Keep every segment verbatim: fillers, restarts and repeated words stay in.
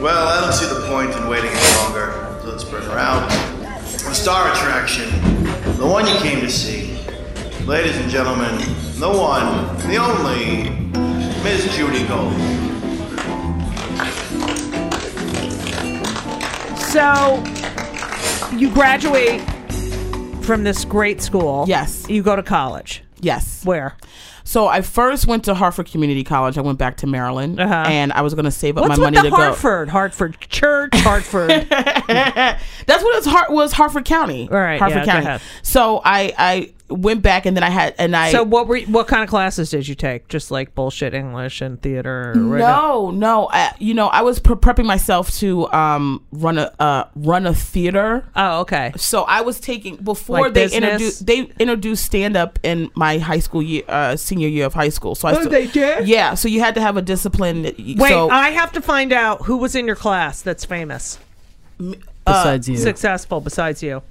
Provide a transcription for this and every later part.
Well, I don't see the point in waiting any longer, so let's bring her out. The star attraction, the one you came to see. Ladies and gentlemen, the one, the only, Miss Judy Gold. So, you graduate from this great school. Yes. You go to college. Yes. Where? So I first went to Harford Community College. I went back to Maryland, uh-huh. and I was going to save up What's my money with the to Hartford? go. Hartford, Hartford Church, Hartford. That's what it was. Har- was Harford County. All right, Harford yeah, County. Go ahead. So I, I went back, and then I had and I. So what were you, what kind of classes did you take? Just like bullshit English and theater. Right no, up? no. I, you know, I was pre- prepping myself to um run a uh, run a theater. Oh, okay. So I was taking before like they introduced they introduced stand up in my high school year. Uh, Senior year of high school, so I oh, still, they did. Yeah, so you had to have a discipline. That, Wait, so, I have to find out who was in your class that's famous, uh, besides you, successful besides you.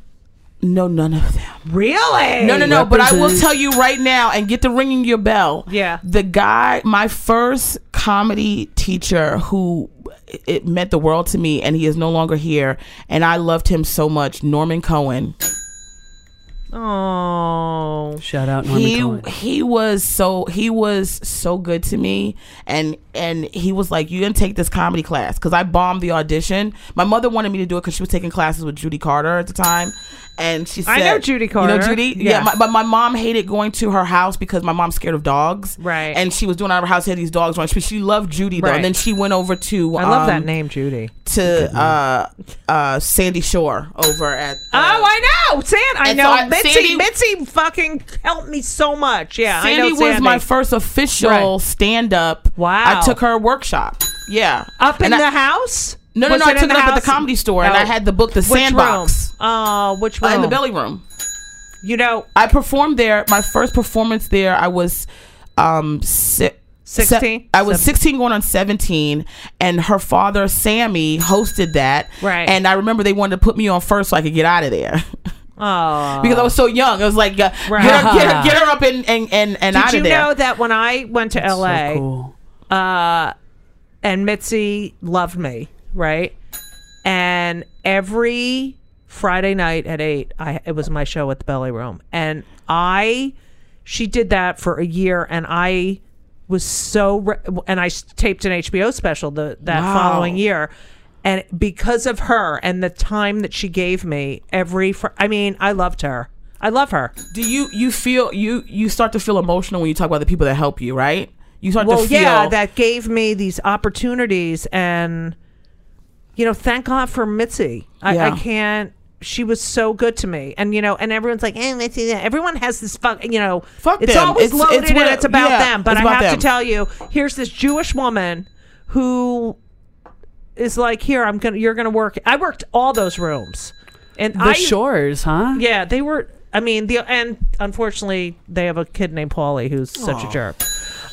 No, none of them. Really? No, no, no. Represent. But I will tell you right now, and get to ringing your bell. Yeah, the guy, my first comedy teacher, who it meant the world to me, and he is no longer here, and I loved him so much, Norman Cohen. Oh, shout out Norman he Cohen. he was so he was so good to me, and and he was like, you're gonna take this comedy class, because I bombed the audition. My mother wanted me to do it because she was taking classes with Judy Carter at the time, and she said, I know Judy Carter. You know Judy? Yeah, yeah my, but my mom hated going to her house because my mom's scared of dogs, right? And she was doing out of her house, had these dogs running. She, she loved Judy though, right. And then she went over to I um, love that name Judy to uh, uh, Sandy Shore over at uh, oh I know San I know so I, Mitzi Sandy, Mitzi fucking helped me so much. Yeah, Sandy I know Sandy. was my first official right. stand up. Wow, I took her workshop. Yeah, up and in I, the house. No, no, no, I took it up at the Comedy Store, and I had the book, The Sandbox. Oh, which room? In the Belly Room. You know, I performed there. My first performance there, I was um, six. sixteen Se- I was sixteen going on seventeen, and her father, Sammy, hosted that. Right. And I remember they wanted to put me on first so I could get out of there. Oh. Because I was so young. It was like, uh, right. get, her, get, her, get her up and, and, and, and out of there. Did you know that when I went to That's L A, so cool. uh, and Mitzi loved me. Right, and every Friday night at eight, I it was my show at the Belly Room, and I, she did that for a year, and I was so, re- and I taped an H B O special the that wow. following year, and because of her and the time that she gave me every, fr- I mean, I loved her. I love her. Do you you feel you you start to feel emotional when you talk about the people that help you, right? You start well, to feel yeah, that gave me these opportunities and. You know, thank God for Mitzi. I, yeah. I can't. She was so good to me, and you know, and everyone's like, "Hey, Mitzi." Everyone has this fuck. You know, fuck it's them. always it's, loaded it's, what, and it's about yeah, them. But I have them. to tell you, here's this Jewish woman who is like, "Here, I'm gonna. You're gonna work." I worked all those rooms, and the I, Shores, huh? Yeah, they were. I mean, the and unfortunately, they have a kid named Pauly who's Aww. such a jerk.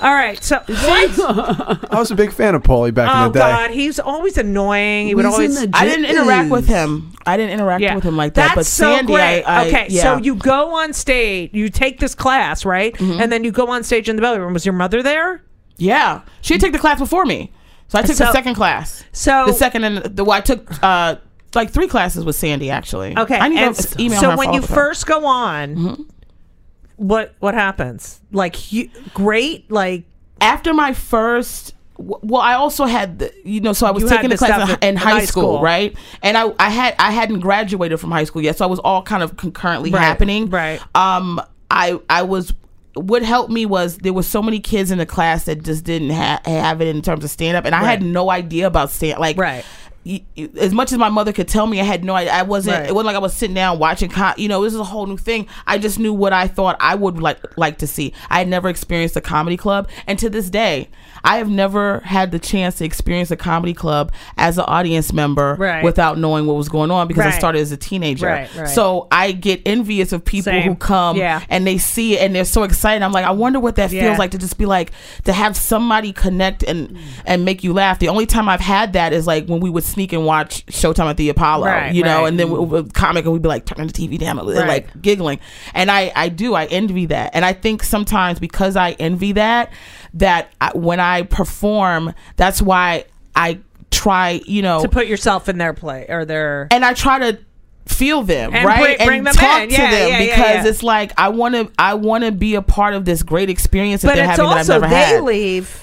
All right, so what? I was a big fan of Pauly back oh, in the day. Oh God, he's always annoying. He would he's always. I didn't interact with him. I didn't interact yeah. with him like that. That's but so Sandy, great. I, I, okay, yeah. so you go on stage, you take this class, right? Mm-hmm. And then you go on stage in the Belly Room. Was your mother there? Yeah, she took the class before me, so I took so, the second class. So the second and the well, I took uh, like three classes with Sandy actually. Okay, I need and to so, email so her. So when you first her. go on. Mm-hmm. What what happens? Like he, great, like after my first. W- well, I also had the, you know, so I was taking the class in, in high school, school, right? And I I had I hadn't graduated from high school yet, so I was all kind of concurrently right, happening. Right. Um. I I was. What helped me was there were so many kids in the class that just didn't ha- have it in terms of stand up, and I right. had no idea about stand like right. As much as my mother could tell me, I had no idea. I wasn't. Right. It wasn't like I was sitting down watching. Con- you know, this is a whole new thing. I just knew what I thought I would like like to see. I had never experienced a comedy club, and to this day, I have never had the chance to experience a comedy club as an audience member right. without knowing what was going on because right. I started as a teenager. Right, right. So I get envious of people Same. who come yeah. and they see it and they're so excited. I'm like, I wonder what that yeah. feels like to just be like to have somebody connect and and make you laugh. The only time I've had that is like when we would sneak and watch Showtime at the Apollo, right, you know, right. and then we, we comic and we'd be like, turn the T V down, right. like giggling. And I, I do, I envy that. And I think sometimes because I envy that, that I, when I perform, that's why I try, you know. To put yourself in their play or their. And I try to feel them, and right? Bring, bring and them talk in. to yeah, them yeah, because yeah, yeah. it's like, I want to I want to be a part of this great experience that but they're having also, that I've never had. But they leave.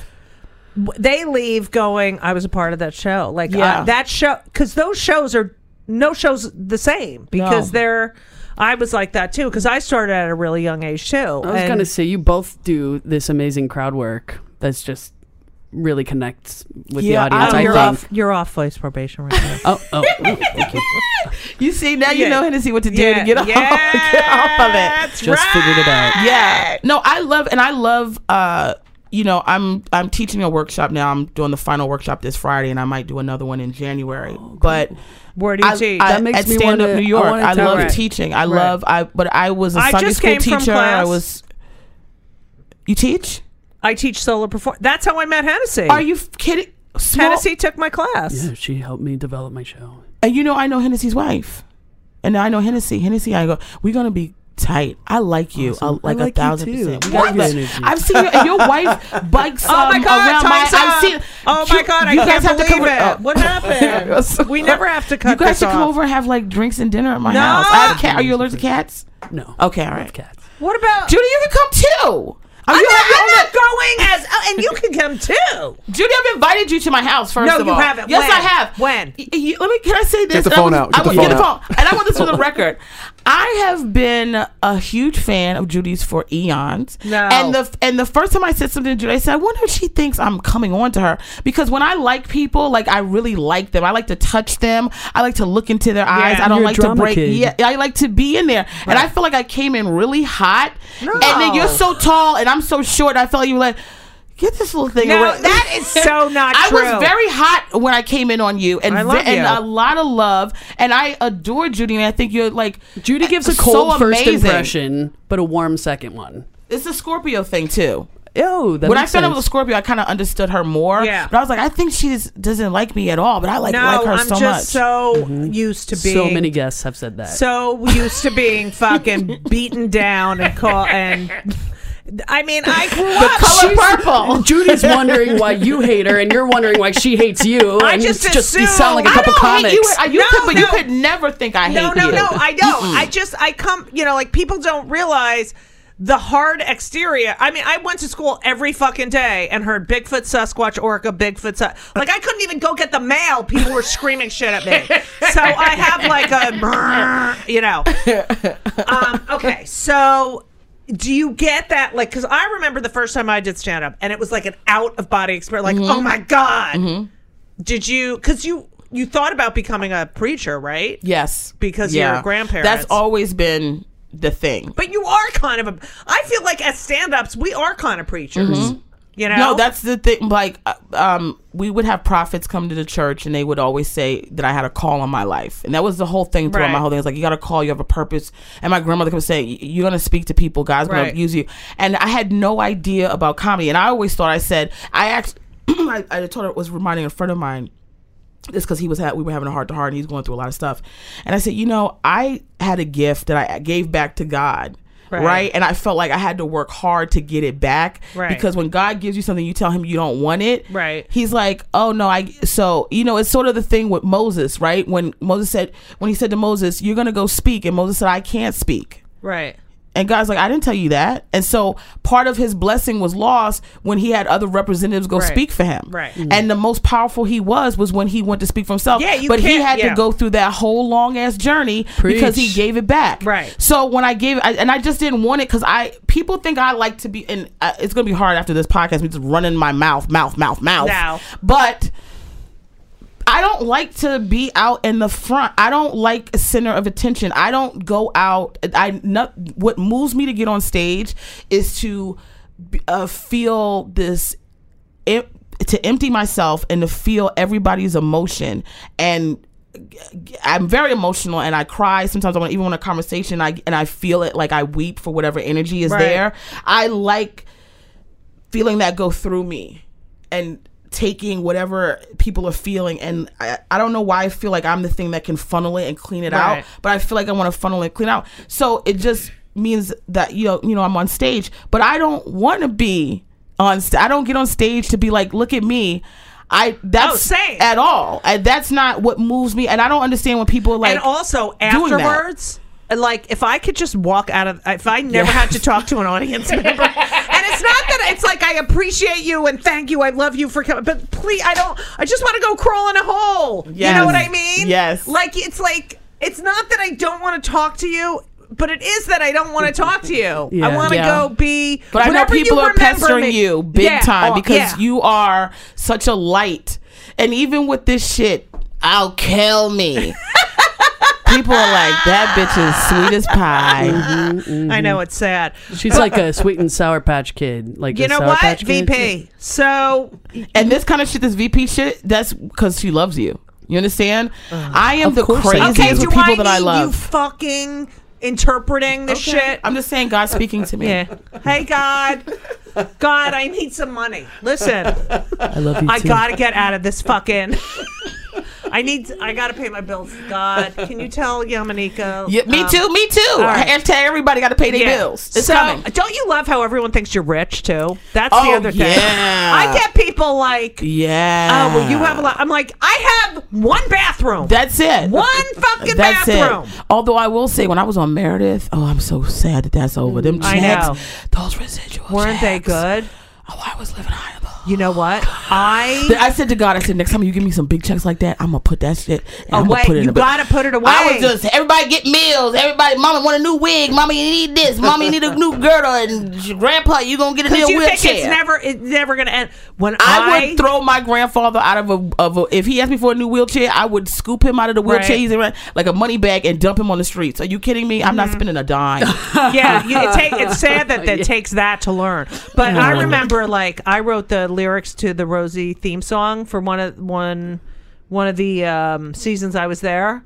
They leave going, I was a part of that show. Like yeah. uh, that show, because those shows are, no show's the same because no. they're, I was like that too because I started at a really young age too. I was going to say, you both do this amazing crowd work that's just really connects with yeah, the audience. I, I you're, off, you're off voice probation right now. oh, oh, oh, thank you. You see, now you yeah. know Hennessy what to do yeah. to get off, yeah, get off of it. That's just right. figured it out. Yeah. No, I love, and I love, uh, you know, I'm I'm teaching a workshop now. I'm doing the final workshop this Friday, and I might do another one in January. Oh, but where do you I, teach? I, that makes at me Stand Up New York. I, I love right. teaching. I right. love. I but I was a I Sunday school teacher. I was. You teach? I teach solo perform. That's how I met Hennessy. Are you kidding? Small- Hennessy took my class. Yeah, she helped me develop my show. And you know, I know Hennessy's wife, and I know Hennessy. Hennessy, I go. We're gonna be. Tight. I like you. Awesome. Uh, like I like a thousand percent. What? I've seen your, your wife bikes um, oh my God, around my. I've seen. Oh my God! I you can't guys have to come it. Over, oh. What happened? We never have to cut. You guys this should off. Come over and have like drinks and dinner at my no. house. I have a cat. Are you allergic to cats? No. Okay. All right. Cats. What about Judy? You can come too. I'm, I'm, not, I'm not going as, uh, and you can come too. Judy, I've invited you to my house first no, of all. No, you haven't. Yes, when? I have. When? Y- y- let me. Can I say this? Get the phone out. Get the phone. And I want this for the record. I have been a huge fan of Judy's for eons. No. And the and the first time I said something to Judy, I said, I wonder if she thinks I'm coming on to her because when I like people, like I really like them. I like to touch them. I like to look into their eyes. Yeah, I don't like to break. Kid. Yeah, I like to be in there, right. and I feel like I came in really hot. No. And then you're so tall, and I'm. so short I felt like you were like get this little thing no, away. That is so not I true I was very hot when I came in on you and, I love ve- you. and a lot of love and I adore Judy and I think you're like Judy gives a cold so first amazing. impression but a warm second one. It's a Scorpio thing too. Oh, that when I found out with a Scorpio, I kind of understood her more. Yeah. But I was like, I think she doesn't like me at all. But I like, no, like her I'm so much. No, I'm just so mm-hmm. used to being. So many guests have said that. So used to being fucking beaten down and call and. I mean, I grew up. The color She's, purple. Judy's wondering why you hate her, and you're wondering why she hates you. I and just it's just you sound like a I couple comics. You, you, no, could, but no. you could never think I no, hate no, you. No, no, no, I don't. Mm-mm. I just, I come, you know, like people don't realize the hard exterior. I mean, I went to school every fucking day and heard Bigfoot, Sasquatch, Orca, Bigfoot, Sus- like I couldn't even go get the mail. People were screaming shit at me. So I have like a, you know. Um, okay, so. Do you get that? Like, because I remember the first time I did stand up and it was like an out of body experience. Like, mm-hmm. oh my God. Mm-hmm. Did you, because you, you thought about becoming a preacher, right? Yes. Because yeah. you're a grandparent. That's always been the thing. But you are kind of a, I feel like as stand ups, we are kind of preachers. Mm-hmm. You know? No, that's the thing. Like, um, we would have prophets come to the church, and they would always say that I had a call on my life, and that was the whole thing throughout right. my whole thing. It's like you got a call, you have a purpose. And my grandmother would say, "You're gonna speak to people. God's gonna right. use you." And I had no idea about comedy, and I always thought I said I actually I, I told her was reminding a friend of mine. It's because he was ha- we were having a heart to heart, and he's going through a lot of stuff. And I said, you know, I had a gift that I gave back to God. Right. right. And I felt like I had to work hard to get it back. Right. Because when God gives you something, you tell him you don't want it. Right. He's like, oh no, I, so, you know, it's sort of the thing with Moses, right? When Moses said, when he said to Moses, you're going to go speak. And Moses said, I can't speak. Right. And God's like, I didn't tell you that. And so part of his blessing was lost when he had other representatives go right. speak for him. Right. Mm-hmm. And the most powerful he was was when he went to speak for himself. Yeah, you but he had yeah. to go through that whole long ass journey Preach. Because he gave it back. Right. So when I gave it, I, and I just didn't want it because I people think I like to be, and uh, it's going to be hard after this podcast, me just running my mouth, mouth, mouth, mouth. Now. But I don't like to be out in the front. I don't like a center of attention. I don't go out. I not, what moves me to get on stage is to uh, feel this, it, to empty myself and to feel everybody's emotion. And I'm very emotional and I cry. Sometimes I want even want a conversation. I and I feel it like I weep for whatever energy is right. there. I like feeling that go through me and taking whatever people are feeling, and I, I don't know why I feel like I'm the thing that can funnel it and clean it right. out, but I feel like I want to funnel it and clean it out. So it just means that, you know, you know, I'm on stage, but I don't want to be on st- I don't get on stage to be like, look at me. I that's oh, at all. I, that's not what moves me, and I don't understand when people are like. And also afterwards, like if I could just walk out of, if I never yeah. had to talk to an audience member, and it's not that it's like I appreciate you and thank you, I love you for coming, but please, I don't. I just want to go crawl in a hole. Yes. You know what I mean? Yes. Like it's like it's not that I don't want to talk to you. But it is that I don't want to talk to you. Yeah. I want to yeah. go be. But I know people are pestering me. you big yeah. time oh, because yeah. you are such a light. And even with this shit, I'll kill me. People are like, that bitch is sweet as pie. Mm-hmm, mm-hmm. I know, it's sad. She's like a sweet and sour patch kid. Like you know what, V P. So, and this kind of shit, this V P shit, that's because she loves you. You understand? Uh, I am the craziest okay, people I that I love. You fucking. Interpreting the okay. shit. I'm just saying, God's speaking to me. Yeah. Hey, God. God, I need some money. Listen. I love you I too. Gotta get out of this fucking... I need... I gotta pay my bills. God, can you tell Yamaneika? Yeah, me um, too, me too. Right. Hashtag everybody gotta pay their yeah. bills. It's so, coming. Don't you love how everyone thinks you're rich, too? That's oh, the other thing. Yeah. I get people like... Yeah. Oh, well, you have a lot... I'm like, I have one bathroom. That's it. One fucking that's bathroom. It. Although I will say, when I was on Meredith... Oh, I'm so sad that that's over. Them checks, I know. Those residual Weren't checks. They good? Oh, I was living high above. You know what? God. I I said to God, I said, next time you give me some big checks like that, I'm going to put that shit and away. Put it you got to put it away. I was just, everybody get meals. Everybody, mama want a new wig. Mama, you need this. Mama, you need a new girdle. And grandpa, you going to get a new wheelchair. Because you think it's never, it's never going to end. When I, I would throw my grandfather out of a, of a, if he asked me for a new wheelchair, I would scoop him out of the wheelchair. Right. He's in, like a money bag and dump him on the streets. Are you kidding me? I'm mm-hmm. not spending a dime. Yeah, you, it take, it's sad that it yeah. takes that to learn. But no, I remember like, I wrote the lyrics to the Rosie theme song for one of one one of the um, seasons I was there.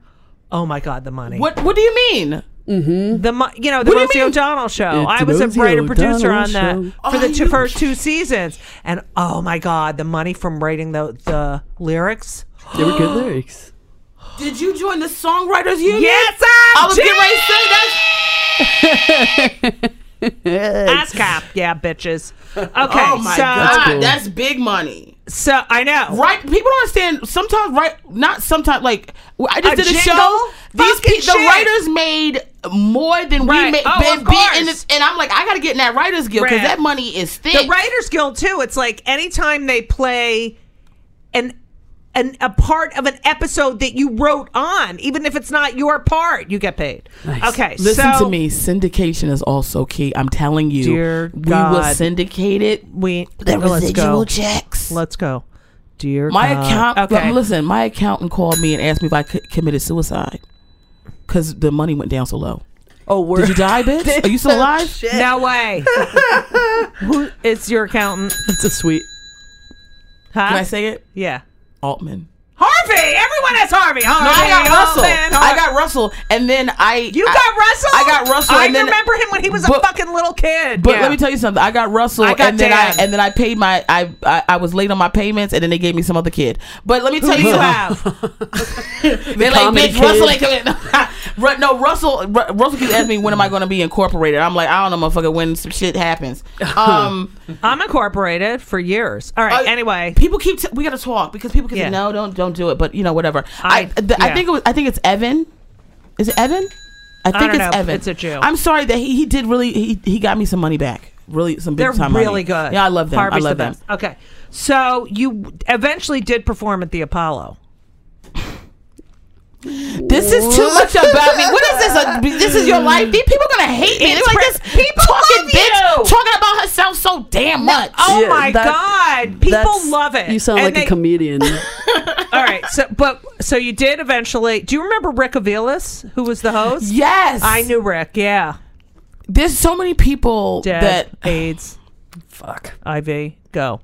Oh my God, the money! What What do you mean? Mm-hmm. The mo- you know the Rosie O'Donnell show. It's I was Rosie a writer producer on that show. For oh, the two, first two seasons, and oh my God, the money from writing the the lyrics. They were good lyrics. Did you join the songwriters union? Yes, I, I was getting ready to say that. Ass cap, yeah, bitches. Okay, oh my so God, cool. That's big money. So I know, right? People don't understand. Sometimes, right? Not sometimes. Like I just a did a show. These pe- the writers made more than right. we made. Oh, of course. In this, and I'm like, I gotta get in that Writers Guild because right. that money is thick. The Writers Guild too. It's like anytime they play an. An, a part of an episode that you wrote on, even if it's not your part, you get paid. Nice. Okay, listen so, to me. Syndication is also key. I'm telling you, dear God, we will syndicate it. We the residual let's checks. Let's go, dear. My God. account. Okay. Well, listen, my accountant called me and asked me if I committed suicide because the money went down so low. Oh, word. Did you die, bitch? Are you still alive? Shit. No way. Who? It's your accountant. It's a sweet. Huh? Can I say it? Yeah. Altman. Harvey! Everyone has Harvey. Harvey. No, I got Russell. Altman, Har- I got Russell. And then I... You I, got Russell? I got Russell. I and then, remember him when he was but, a fucking little kid. But yeah. let me tell you something. I got Russell. I got and Dan. Then I And then I paid my... I, I I was late on my payments and then they gave me some other kid. But let me tell Who you... Who have? They're like, bitch, kid. Russell ain't coming. No, Russell... Russell keeps asking me, when am I going to be incorporated? I'm like, I don't know, motherfucker, when some shit happens. Um... I'm incorporated for years. All right. Uh, anyway, people keep t- we got to talk because people can yeah. say no, don't don't do it. But you know, whatever. I I, th- yeah. I think it was. I think it's Evan. Is it Evan? I think I don't it's know. Evan. It's a Jew. I'm sorry that he, he did really. He, he got me some money back. Really, some big They're time really money. They're really good. Yeah, I love them. Harvey's I love the them. Best. Okay, so you eventually did perform at the Apollo. This is too much about me. What is this? A, this is your life? These people are gonna hate me. It's They're like this people talking bitch talking about herself so damn much. No, oh yeah, my that, God, people love it. You sound and like they, a comedian. All right, so but so you did eventually. Do you remember Rick Aviles, who was the host? Yes, I knew Rick. Yeah, there's so many people Dead, that AIDS, fuck, I V, go.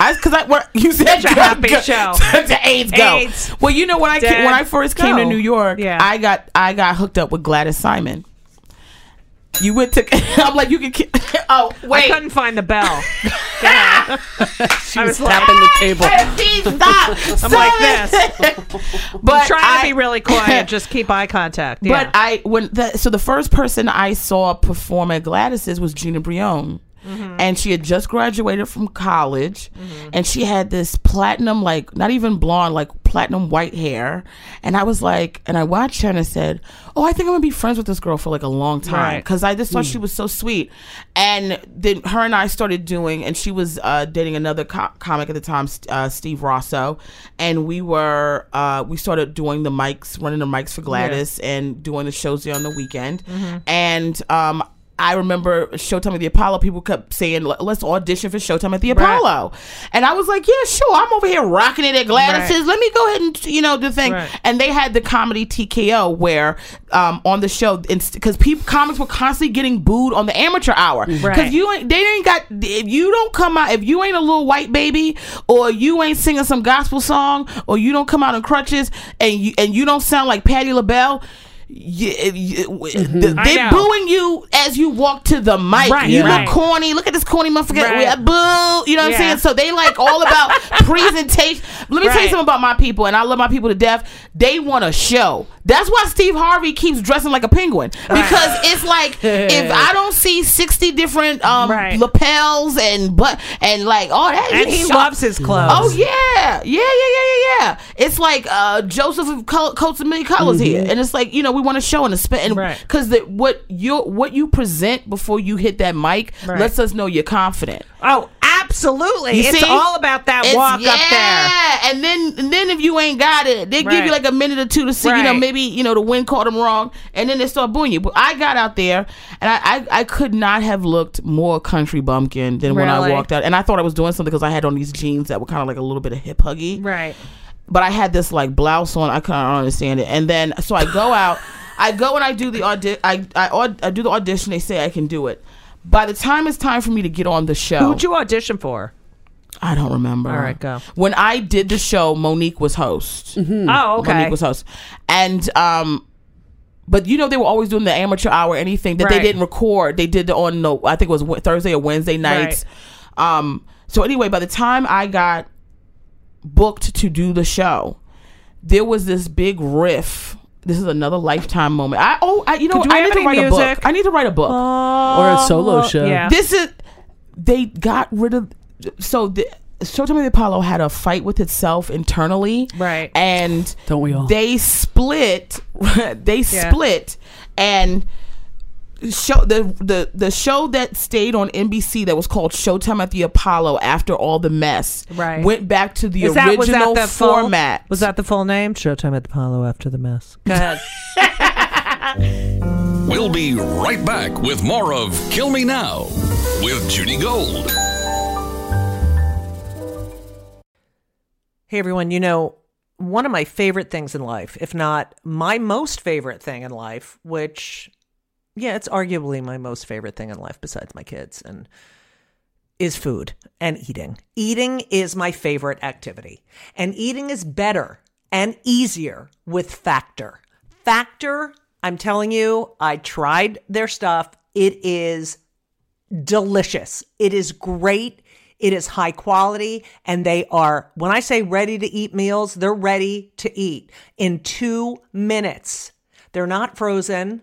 I, cause I, well, you said a happy go, show to AIDS go. AIDS, well, you know when I came, when I first came go. to New York, yeah. I got I got hooked up with Gladys Simon. You went to I'm like you can Oh, wait. I couldn't find the bell. She I was, was like, tapping the table. She stopped. I'm like this. But I'm trying I, to be really quiet. Just keep eye contact. Yeah. But I when the, so the first person I saw perform at Gladys's was Gina Brillon. Mm-hmm. And she had just graduated from college, mm-hmm. and she had this platinum, like, not even blonde, like platinum white hair. And I was like, and I watched her and I said, oh, I think I'm gonna be friends with this girl for like a long time, because right. I just thought mm. she was so sweet. And then her and I started doing, and she was uh, dating another co- comic at the time, uh, Steve Rosso, and we were uh, we started doing the mics, running the mics for Gladys, yeah. and doing the shows there on the weekend, mm-hmm. and um. I remember Showtime at the Apollo, people kept saying, let's audition for Showtime at the Apollo. Right. And I was like, yeah, sure. I'm over here rocking it at Gladys's. Right. Let me go ahead and, you know, the thing. Right. And they had the comedy T K O where um, on the show, because people comics were constantly getting booed on the amateur hour. Because right. you ain't, they ain't got, if you don't come out, if you ain't a little white baby, or you ain't singing some gospel song, or you don't come out on crutches, and you, and you don't sound like Patti LaBelle, You, you, mm-hmm. the, they're booing you as you walk to the mic. Right, you right. look corny. Look at this corny motherfucker. Right. Boo. You know what yeah. I'm saying? So they like all about presentation. Let me right. tell you something about my people, and I love my people to death. They want a show. That's why Steve Harvey keeps dressing like a penguin, because right. it's like if I don't see sixty different um, right. lapels and but and like oh that and he shop. Loves his clothes. Oh yeah, yeah, yeah, yeah, yeah, yeah. It's like uh, Joseph of Col- Coats of Many Colors mm-hmm. here, and it's like you know. We want to show and a spin because right. what you what you present before you hit that mic right. lets us know you're confident. Oh, absolutely! You it's see? All about that it's, walk yeah. up there, and then and then if you ain't got it, they right. give you like a minute or two to see. Right. You know, maybe you know the wind caught them wrong, and then they start booing you. But I got out there, and I I, I could not have looked more country bumpkin than really? When I walked out, and I thought I was doing something because I had on these jeans that were kind of like a little bit of hip huggy, right. But I had this like blouse on. I couldn't understand it. And then so I go out. I go and I do the audi- I, I, aud- I do the audition. They say I can do it. By the time it's time for me to get on the show, who'd you audition for? I don't remember. All right, go. When I did the show, Monique was host. Mm-hmm. Oh, okay. Monique was host, and um. But you know they were always doing the amateur hour. Anything that right. they didn't record, they did on no. I think it was Thursday or Wednesday nights. Right. Um. So anyway, by the time I got booked to do the show, there was this big riff. This is another Lifetime moment. I oh I, you know I need to write music? a book. I need to write a book uh, or a solo show. Yeah. This is they got rid of so the Showtime at the Apollo had a fight with itself internally, right? And don't we all? They split. they yeah. split and. Show the, the the show that stayed on N B C that was called Showtime at the Apollo after all the mess right. went back to the Is original that, was that the format. Full, was that the full name? Showtime at the Apollo after the mess. Go ahead. We'll be right back with more of Kill Me Now with Judy Gold. Hey everyone, you know, one of my favorite things in life, if not my most favorite thing in life, which... yeah, it's arguably my most favorite thing in life besides my kids, and is food and eating. Eating is my favorite activity, and eating is better and easier with Factor. Factor, I'm telling you, I tried their stuff. It is delicious. It is great. It is high quality, and they are, when I say ready to eat meals, they're ready to eat in two minutes. They're not frozen.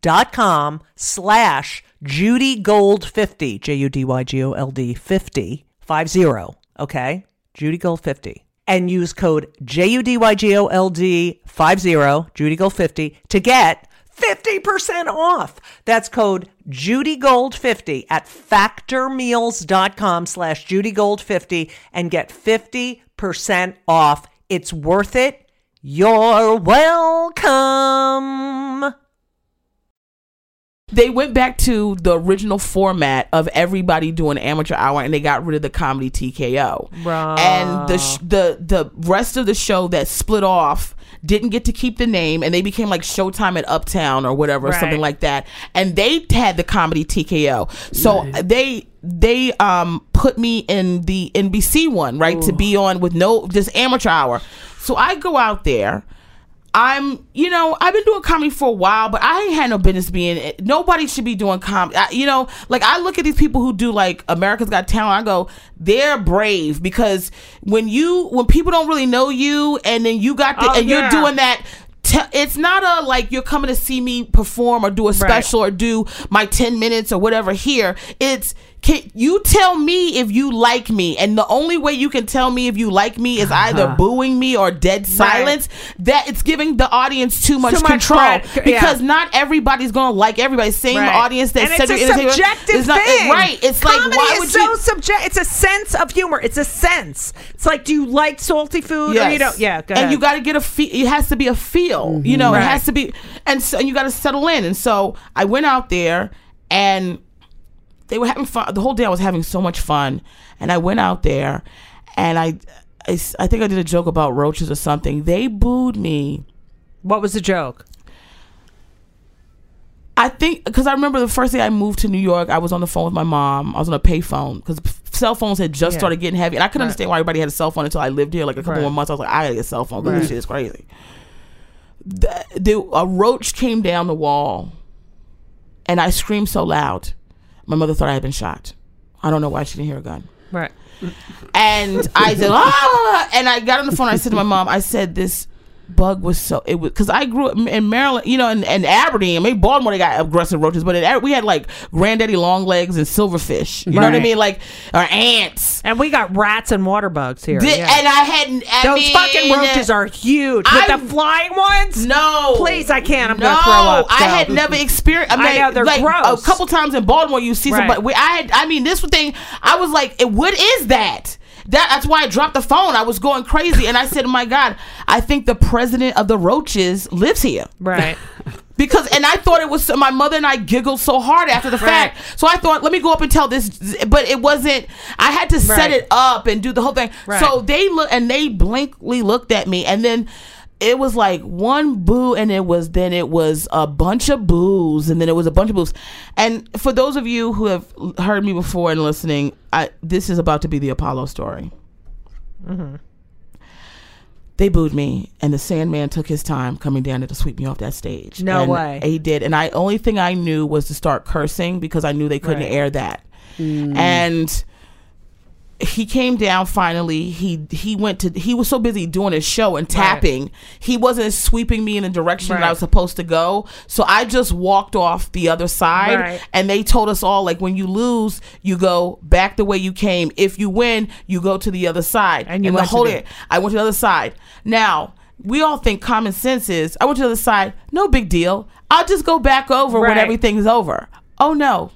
dot com slash Judy Gold fifty, J U D Y G O L D fifty, five zero, okay? Judy Gold fifty. And use code J U D Y G O L D five zero, Judy Gold fifty, to get fifty percent off. That's code Judy Gold fifty at factor meals dot com slash Judy Gold fifty and get fifty percent off. It's worth it. You're welcome. They went back to the original format of everybody doing amateur hour, and they got rid of the comedy T K O. Bruh. And the sh- the the rest of the show that split off didn't get to keep the name, and they became like Showtime at Uptown or whatever, right. Something like that. And they had the comedy T K O. So right. they they um put me in the N B C one, right? Ooh. To be on with no just amateur hour. So I go out there. I'm, you know, I've been doing comedy for a while, but I ain't had no business being it. Nobody should be doing comedy. I, you know, like I look at these people who do like America's Got Talent. I go, they're brave, because when you, when people don't really know you, and then you got, the, oh, and yeah. you're doing that. Te- it's not a like you're coming to see me perform or do a special right. or do my ten minutes or whatever here. It's can you tell me if you like me, and the only way you can tell me if you like me is uh-huh. either booing me or dead silence. Right. That it's giving the audience too much too control much because yeah. not everybody's gonna like everybody. Same right. audience that said it's a subjective it's not, thing, it, right? It's comedy like why is would so you? Subject- it's a sense of humor. It's a sense. It's like, do you like salty food yes. or you don't? Yeah, go ahead. And you got to get a feel. It has to be a feel. Mm-hmm. You know, right. it has to be, and so and you got to settle in. And so I went out there, and they were having fun. The whole day I was having so much fun. And I went out there, and I, I, I think I did a joke about roaches or something. They booed me. What was the joke? I think because I remember the first day I moved to New York, I was on the phone with my mom. I was on a pay phone because cell phones had just yeah. started getting heavy, and I couldn't right. understand why everybody had a cell phone until I lived here. Like a couple right. more months, I was like, I gotta get a cell phone. Right. This shit is crazy. The, the, a roach came down the wall, and I screamed so loud my mother thought I had been shot. I don't know why she didn't hear a gun. Right. And I said, ah! And I got on the phone, I said to my mom, I said, this bug was so, it was, because I grew up in Maryland, you know, in, in Aberdeen, maybe Baltimore, they got aggressive roaches, but in, we had like granddaddy long legs and silverfish. You right. know what I mean? Like, or ants. And we got rats and water bugs here. The, yeah. And I hadn't, I Those mean, fucking roaches are huge. With I, the flying ones? No. Please, I can't. I'm no, going to throw up. So. I had never experienced, I, mean, I know, they're like, gross. A couple times in Baltimore, you see right. somebody, I had, I mean, this thing, I was like, what is that? That, that's why I dropped the phone. I was going crazy. And I said, oh my God, I think the president of the roaches lives here. Right. Because, and I thought it was, my mother and I giggled so hard after the right. fact. So I thought, let me go up and tell this, but it wasn't, I had to right. set it up and do the whole thing. Right. So they look, and they blankly looked at me. And then it was like one boo, and it was, then it was a bunch of boos, and then it was a bunch of boos. And for those of you who have heard me before and listening, I, this is about to be the Apollo story. Mm-hmm. They booed me, and the Sandman took his time coming down there to sweep me off that stage. No and way. He did. And I only thing I knew was to start cursing because I knew they couldn't right. air that. Mm. And he came down finally. He he went to. He was so busy doing his show and tapping. Right. He wasn't sweeping me in the direction right. that I was supposed to go. So I just walked off the other side. Right. And they told us all, like, when you lose, you go back the way you came. If you win, you go to the other side. And you and went the whole to the- I went to the other side. Now, we all think common sense is, I went to the other side. No big deal. I'll just go back over right. when everything's over. Oh, no.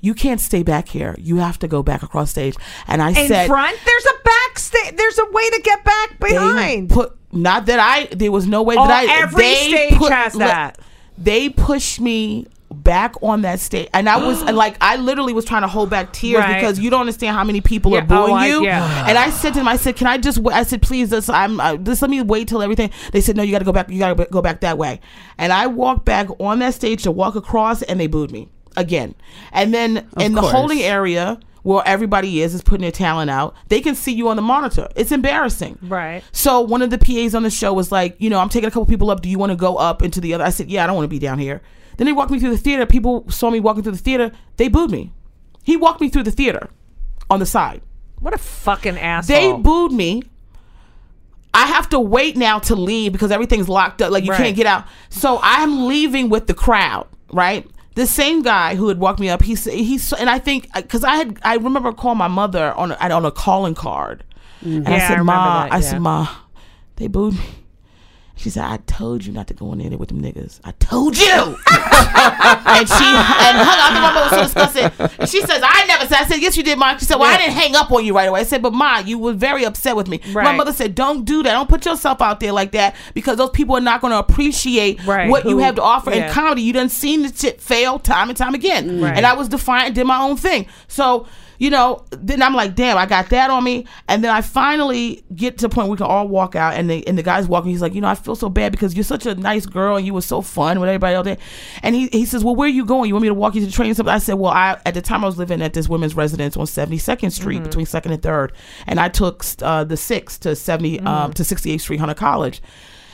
You can't stay back here. You have to go back across stage. And I in said, in front, there's a back stage. There's a way to get back behind. They put, not that I. There was no way oh, that I. Every they stage put, has that. They pushed me back on that stage, and I was like, I literally was trying to hold back tears, right, because you don't understand how many people yeah, are booing oh, I, you. Yeah. And I said to them, I said, "Can I just?" Wait? I said, "Please, this, I'm uh, this. Let me wait till everything." They said, "No, you got to go back. You got to go back that way." And I walked back on that stage to walk across, and they booed me again. And then of in course. the holding area, where everybody is, is putting their talent out. They can see you on the monitor. It's embarrassing. Right. So one of the P As on the show was like, you know, I'm taking a couple people up. Do you want to go up into the other? I said, yeah, I don't want to be down here. Then they walked me through the theater. People saw me walking through the theater. They booed me. He walked me through the theater on the side. What a fucking asshole. They booed me. I have to wait now to leave because everything's locked up. Like you right. can't get out. So I'm leaving with the crowd, right? The same guy who had walked me up, he he and I think because I had I remember calling my mother on a, on a calling card, mm-hmm. and yeah, I said, I "Ma," that, yeah. I said, "Ma, they booed me." She said, "I told you not to go in there with them niggas. I told you." and she and hung up. I think my mother was so disgusted. She says, "I never said." I said, "Yes, you did, Ma." She said, "Well, yeah. I didn't hang up on you right away." I said, "But Ma, you were very upset with me." Right. My mother said, "Don't do that. Don't put yourself out there like that because those people are not going to appreciate right. what Who, you have to offer yeah. in comedy. You done seen the shit fail time and time again." Right. And I was defiant and did my own thing. So. You know, then I'm like, damn, I got that on me. And then I finally get to the point where we can all walk out. And, they, and the guy's walking. He's like, you know, I feel so bad because you're such a nice girl. And you were so fun with everybody out there. And he, he says, well, where are you going? You want me to walk you to the train or something? I said, well, I at the time I was living at this women's residence on seventy-second Street mm-hmm. between second and third. And I took uh, the sixth to seventy mm-hmm. um, to sixty-eighth Street, Hunter College.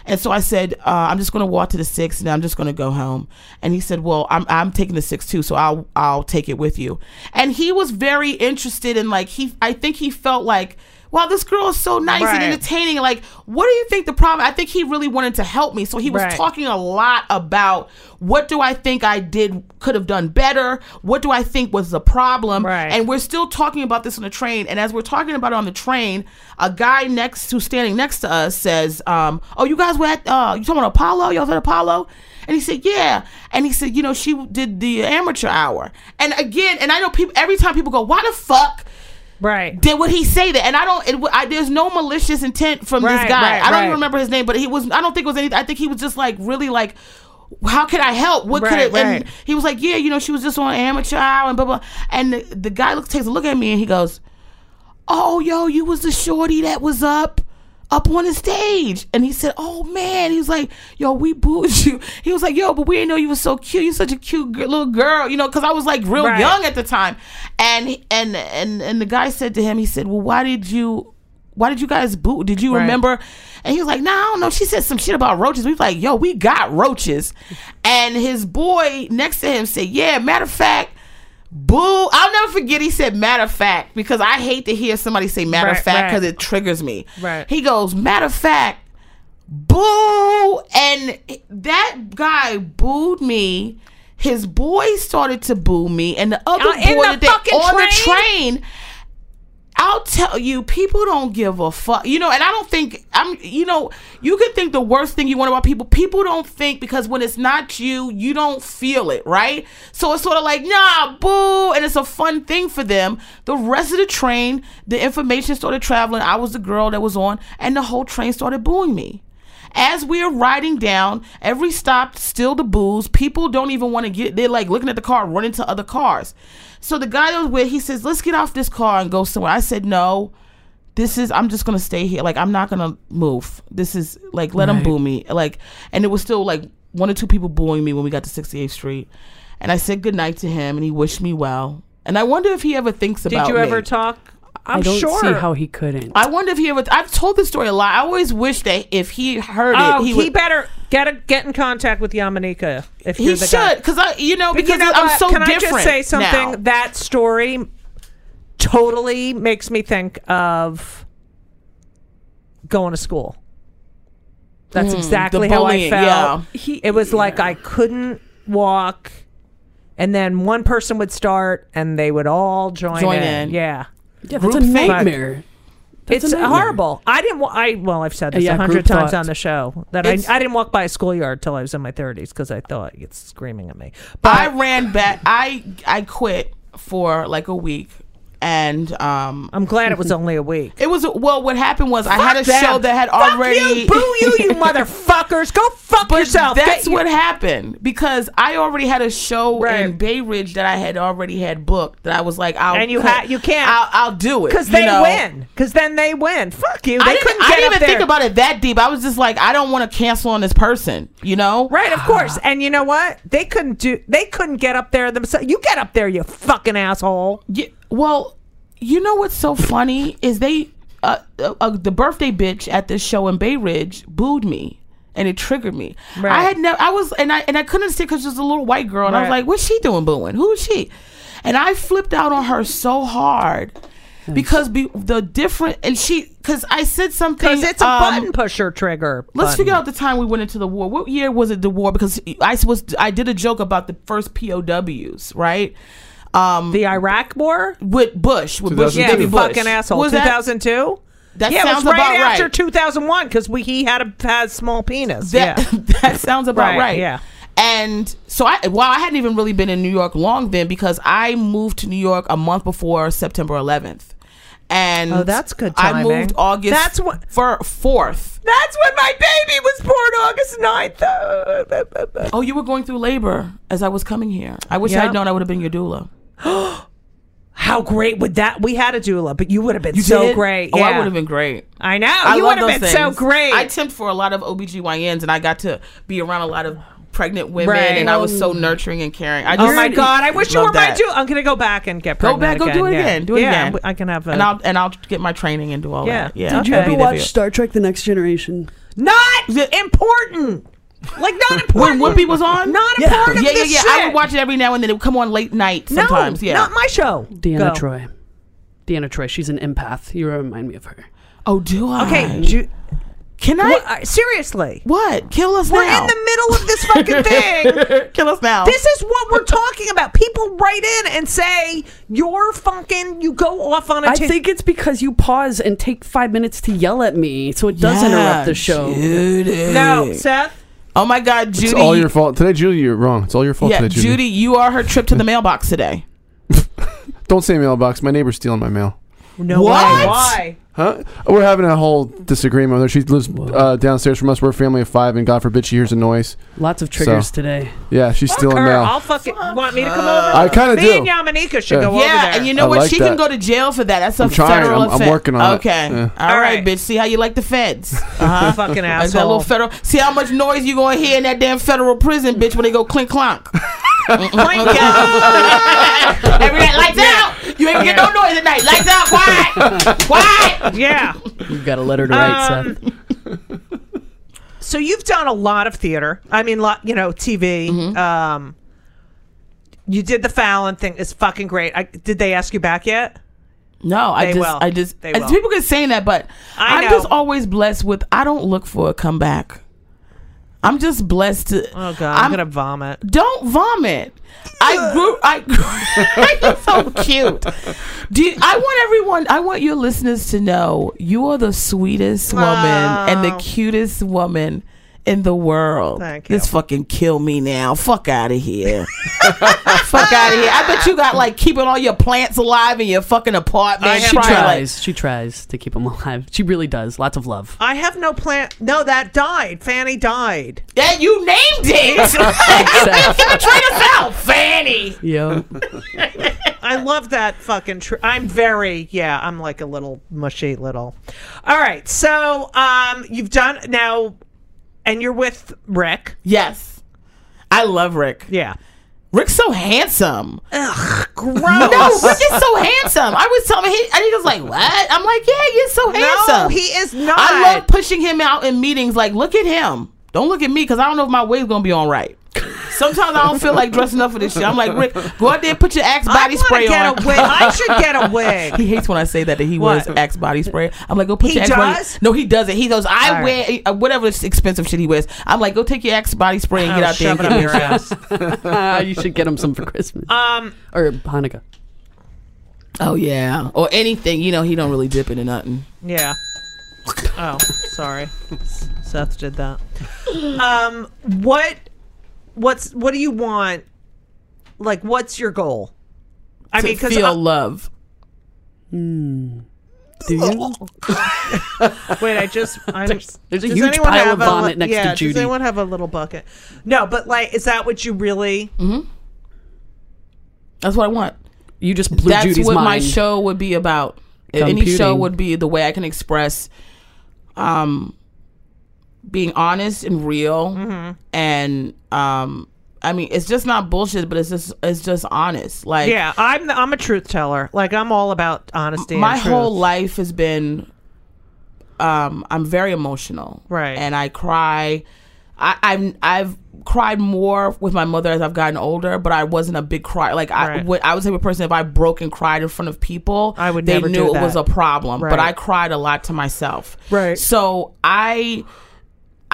And so I said, uh, I'm just going to walk to the sixth and I'm just going to go home. And he said, well, I'm I'm taking the sixth too, so I'll I'll take it with you. And he was very interested in like, he. I think he felt like, wow, this girl is so nice right. and entertaining. Like, what do you think the problem? I think he really wanted to help me. So he was right. talking a lot about what do I think I did, could have done better? What do I think was the problem? Right. And we're still talking about this on the train. And as we're talking about it on the train, a guy next who's standing next to us says, um, oh, you guys were at, uh, you talking about Apollo? Y'all at Apollo? And he said, yeah. And he said, you know, she did the amateur hour. And again, and I know people, every time people go, why the fuck? Right. Did would he say that? And I don't. It, I, there's no malicious intent from right, this guy. Right, I don't right. even remember his name, but he was. I don't think it was anything. I think he was just like really like, how can I help? What right, could it? Right. And he was like, yeah, you know, she was just on amateur hour and blah blah. And the, the guy looks takes a look at me and he goes, oh yo, you was the shorty that was up. up on the stage. And he said, oh man, he was like, yo, we booed you. He was like, yo, but we didn't know you were so cute. You're such a cute g- little girl, you know, because I was like real right. young at the time. And, and and and the guy said to him, he said, well, why did you, why did you guys boo? Did you right. remember? And he was like, nah, I don't know. She said some shit about roaches. We was like, yo, we got roaches. And his boy next to him said, yeah, matter of fact, boo. I'll never forget he said matter of fact because I hate to hear somebody say matter right, of fact because right. it triggers me. Right. He goes, matter of fact, boo. And that guy booed me. His boy started to boo me. And the other uh, boy the they, on train? the train. I'll tell you, people don't give a fuck. You know, and I don't think, I'm. you know, you can think the worst thing you want about people. People don't think because when it's not you, you don't feel it, right? So it's sort of like, nah, boo. And it's a fun thing for them. The rest of the train, the information started traveling. I was the girl that was on, and the whole train started booing me. As we are riding down, every stop, still the boos. People don't even want to get, they're like looking at the car, running to other cars. So the guy that was with, he says, let's get off this car and go somewhere. I said, no, this is, I'm just going to stay here. Like, I'm not going to move. This is like, let right. them boo me. Like, and it was still like one or two people booing me when we got to sixty-eighth Street. And I said goodnight to him and he wished me well. And I wonder if he ever thinks about me. Did you ever me. talk? I'm I don't sure. see how he couldn't. I wonder if he ever. Th- I've told this story a lot. I always wish that if he heard oh, it, he, he would, better get a, get in contact with Yamaneika. If he you're the should, because I, you know, because you know I'm what? so Can different. Can I just say something? Now. That story totally makes me think of going to school. That's mm, exactly how bullying, I felt. Yeah. He, it was yeah. like I couldn't walk, and then one person would start, and they would all join, join in. in. Yeah. Yeah, that's a nightmare. That's it's a nightmare. horrible. I didn't. Wa- I well, I've said this a yeah, hundred times thought. on the show that I, I didn't walk by a schoolyard till I was in my thirties because I thought it's screaming at me. But I ran back. I I quit for like a week and um, I'm glad it was only a week. It was well. What happened was fuck I had a them. show that had fuck already you, boo you, you motherfuckers. Go fuck but yourself. That's Get what you. happened because I already had a show right. in Bay Ridge that I had already had booked. That I was like, I'll and you ha- you can't. I'll, I'll do it because they know? win. Because then they win. Fuck you. They I didn't, I didn't even there. think about it that deep. I was just like, I don't want to cancel on this person. You know, right? Of course. And you know what? They couldn't do. They couldn't get up there themselves. You get up there, you fucking asshole. Yeah. Well, you know what's so funny is they, uh, uh, uh, the birthday bitch at this show in Bay Ridge booed me, and it triggered me. Right. I had never, I was, and I and I couldn't see because she was a little white girl, and right. I was like, "What's she doing booing? Who is she?" And I flipped out on her so hard because be, the different, and she, because I said something. Because it's a um, button pusher trigger. Let's button. figure out the time we went into the war. What year was it? The war? Because I was, I did a joke about the first P O Ws, right? Um, the Iraq War with Bush, with Bush, yeah, Bush. fucking asshole. Was two thousand two That, that yeah, sounds it was right about after right. two thousand one because we he had a had small penis. That, yeah, that sounds about right, right. Yeah, and so I well, I hadn't even really been in New York long then because I moved to New York a month before September eleventh And oh, that's good timing. I moved August that's what, for fourth. That's when my baby was born, August ninth Oh, you were going through labor as I was coming here. I wish yep. I'd known I would have been your doula. How great would that? We had a doula, but you would have been you so did? great. Yeah. Oh, I would have been great. I know. I you would have been things. so great. I temped for a lot of O B G Y Ns and I got to be around a lot of pregnant women right. and I was so nurturing and caring. I just, oh my God, I wish you were that. my doula. I'm gonna go back and get pregnant. Go back, go again. do it yeah. again. Do it yeah. again. I can have a... and I'll and I'll get my training and do all yeah. that. Yeah. Did you okay. ever watch Star Trek: The Next Generation? Not important. Like not important. When Whoopi was on, not yeah. important. Yeah, yeah, yeah. Shit. I would watch it every now and then. It would come on late night sometimes. No, yeah, not my show. Deanna go. Troy. Deanna Troy. She's an empath. You remind me of her. Oh, do I? Okay. Do you, Can I? What? Seriously. What? Kill us we're now. We're in the middle of this fucking thing. Kill us now. This is what we're talking about. People write in and say, you're fucking, you go off on a I t- think it's because you pause and take five minutes to yell at me, so it does yeah, interrupt the show. Judy. No, Seth. Oh my God, Judy. It's all your fault. Today, Judy, you're wrong. It's all your fault yeah, today, Judy. Judy, you are her trip to the mailbox today. Don't say mailbox. My neighbor's stealing my mail. No what? Way. Why? Huh? We're having a whole disagreement with her. She lives uh, downstairs from us. We're a family of five, and God forbid she hears a noise. Lots of triggers so, today. Yeah, she's still in mail. I'll fucking fuck want me to come over. Uh, I kind of do. Me and Yamaneika should yeah. go yeah, over there. Yeah, and you know I what? Like she that. can go to jail for that. That's a I'm federal I'm, offense. I'm working on okay. it. Okay. Yeah. All, All right, right, bitch. See how you like the feds. Uh-huh. Fucking asshole. That little federal. See how much noise you gonna hear in that damn federal prison, bitch, when they go clink clonk. Clink clonk. Every night, lights out. You ain't get no noise at night. Lights out. Quiet. Quiet. Yeah. You've got a letter to write, um, Seth. So you've done a lot of theater. I mean, lot, you know, T V. Mm-hmm. Um, you did the Fallon thing. It's fucking great. I, did they ask you back yet? No, they I just, will. I just, they will. People get saying that, but I I'm know. just always blessed with, I don't look for a comeback. I'm just blessed to. Oh God, I'm, I'm gonna vomit. Don't vomit. I grew. I. You're so cute. Do you, I want everyone? I want your listeners to know you are the sweetest woman oh. and the cutest woman in the world. Thank you. This fucking kill me now. Fuck out of here. Fuck out of here. I bet you got like keeping all your plants alive in your fucking apartment. She tries. Like, she tries to keep them alive. She really does. Lots of love. I have no plant. No, that died. Fanny died. Yeah, you named it. You betrayed us out, Fanny. Yo. I love that fucking. Tr- I'm very yeah. I'm like a little mushy little. All right. So um, you've done now. And you're with Rick. Yes. I love Rick. Yeah. Rick's so handsome. Ugh, gross. No, Rick is so handsome. I was telling him, he, and he was like, what? I'm like, yeah, you're so handsome. No, he is not. I love pushing him out in meetings like, look at him. Don't look at me because I don't know if my weight's going to be all right. Sometimes I don't feel like dressing up for this shit. I'm like, Rick, go out there and put your Axe body spray on. I want to get a wig. I should get a wig. He hates when I say that, that he what? wears Axe body spray. I'm like, go put he your Axe body spray. No, he doesn't. He goes, I All wear right. whatever this expensive shit he wears. I'm like, go take your Axe body spray and oh, get out there and get your ass. uh, you should get him some for Christmas. Um, or Hanukkah. Oh, yeah. Or anything. You know, he don't really dip into nothing. Yeah. Oh, sorry. Seth did that. Um, what... What's what do you want? Like, what's your goal? I to mean, because feel I, love. Mm. Do you? Wait, I just. I'm, there's there's a huge pile of vomit a, next yeah, to Judy. Does anyone have a little bucket? No, but like, is that what you really? Mm-hmm. That's what I want. You just blew That's Judy's what mind. My show would be about. Computing. Any show would be the way I can express, um, being honest and real, mm-hmm. and um. I mean, it's just not bullshit, but it's just it's just honest. Like, yeah, I'm the, I'm a truth teller. Like, I'm all about honesty. My and truth. Whole life has been, um, I'm very emotional, right? And I cry. I, I'm I've cried more with my mother as I've gotten older, but I wasn't a big crier. Like, right. I would I was the type of person if I broke and cried in front of people, I would they never knew do it that. Was a problem. Right. But I cried a lot to myself. Right. So I.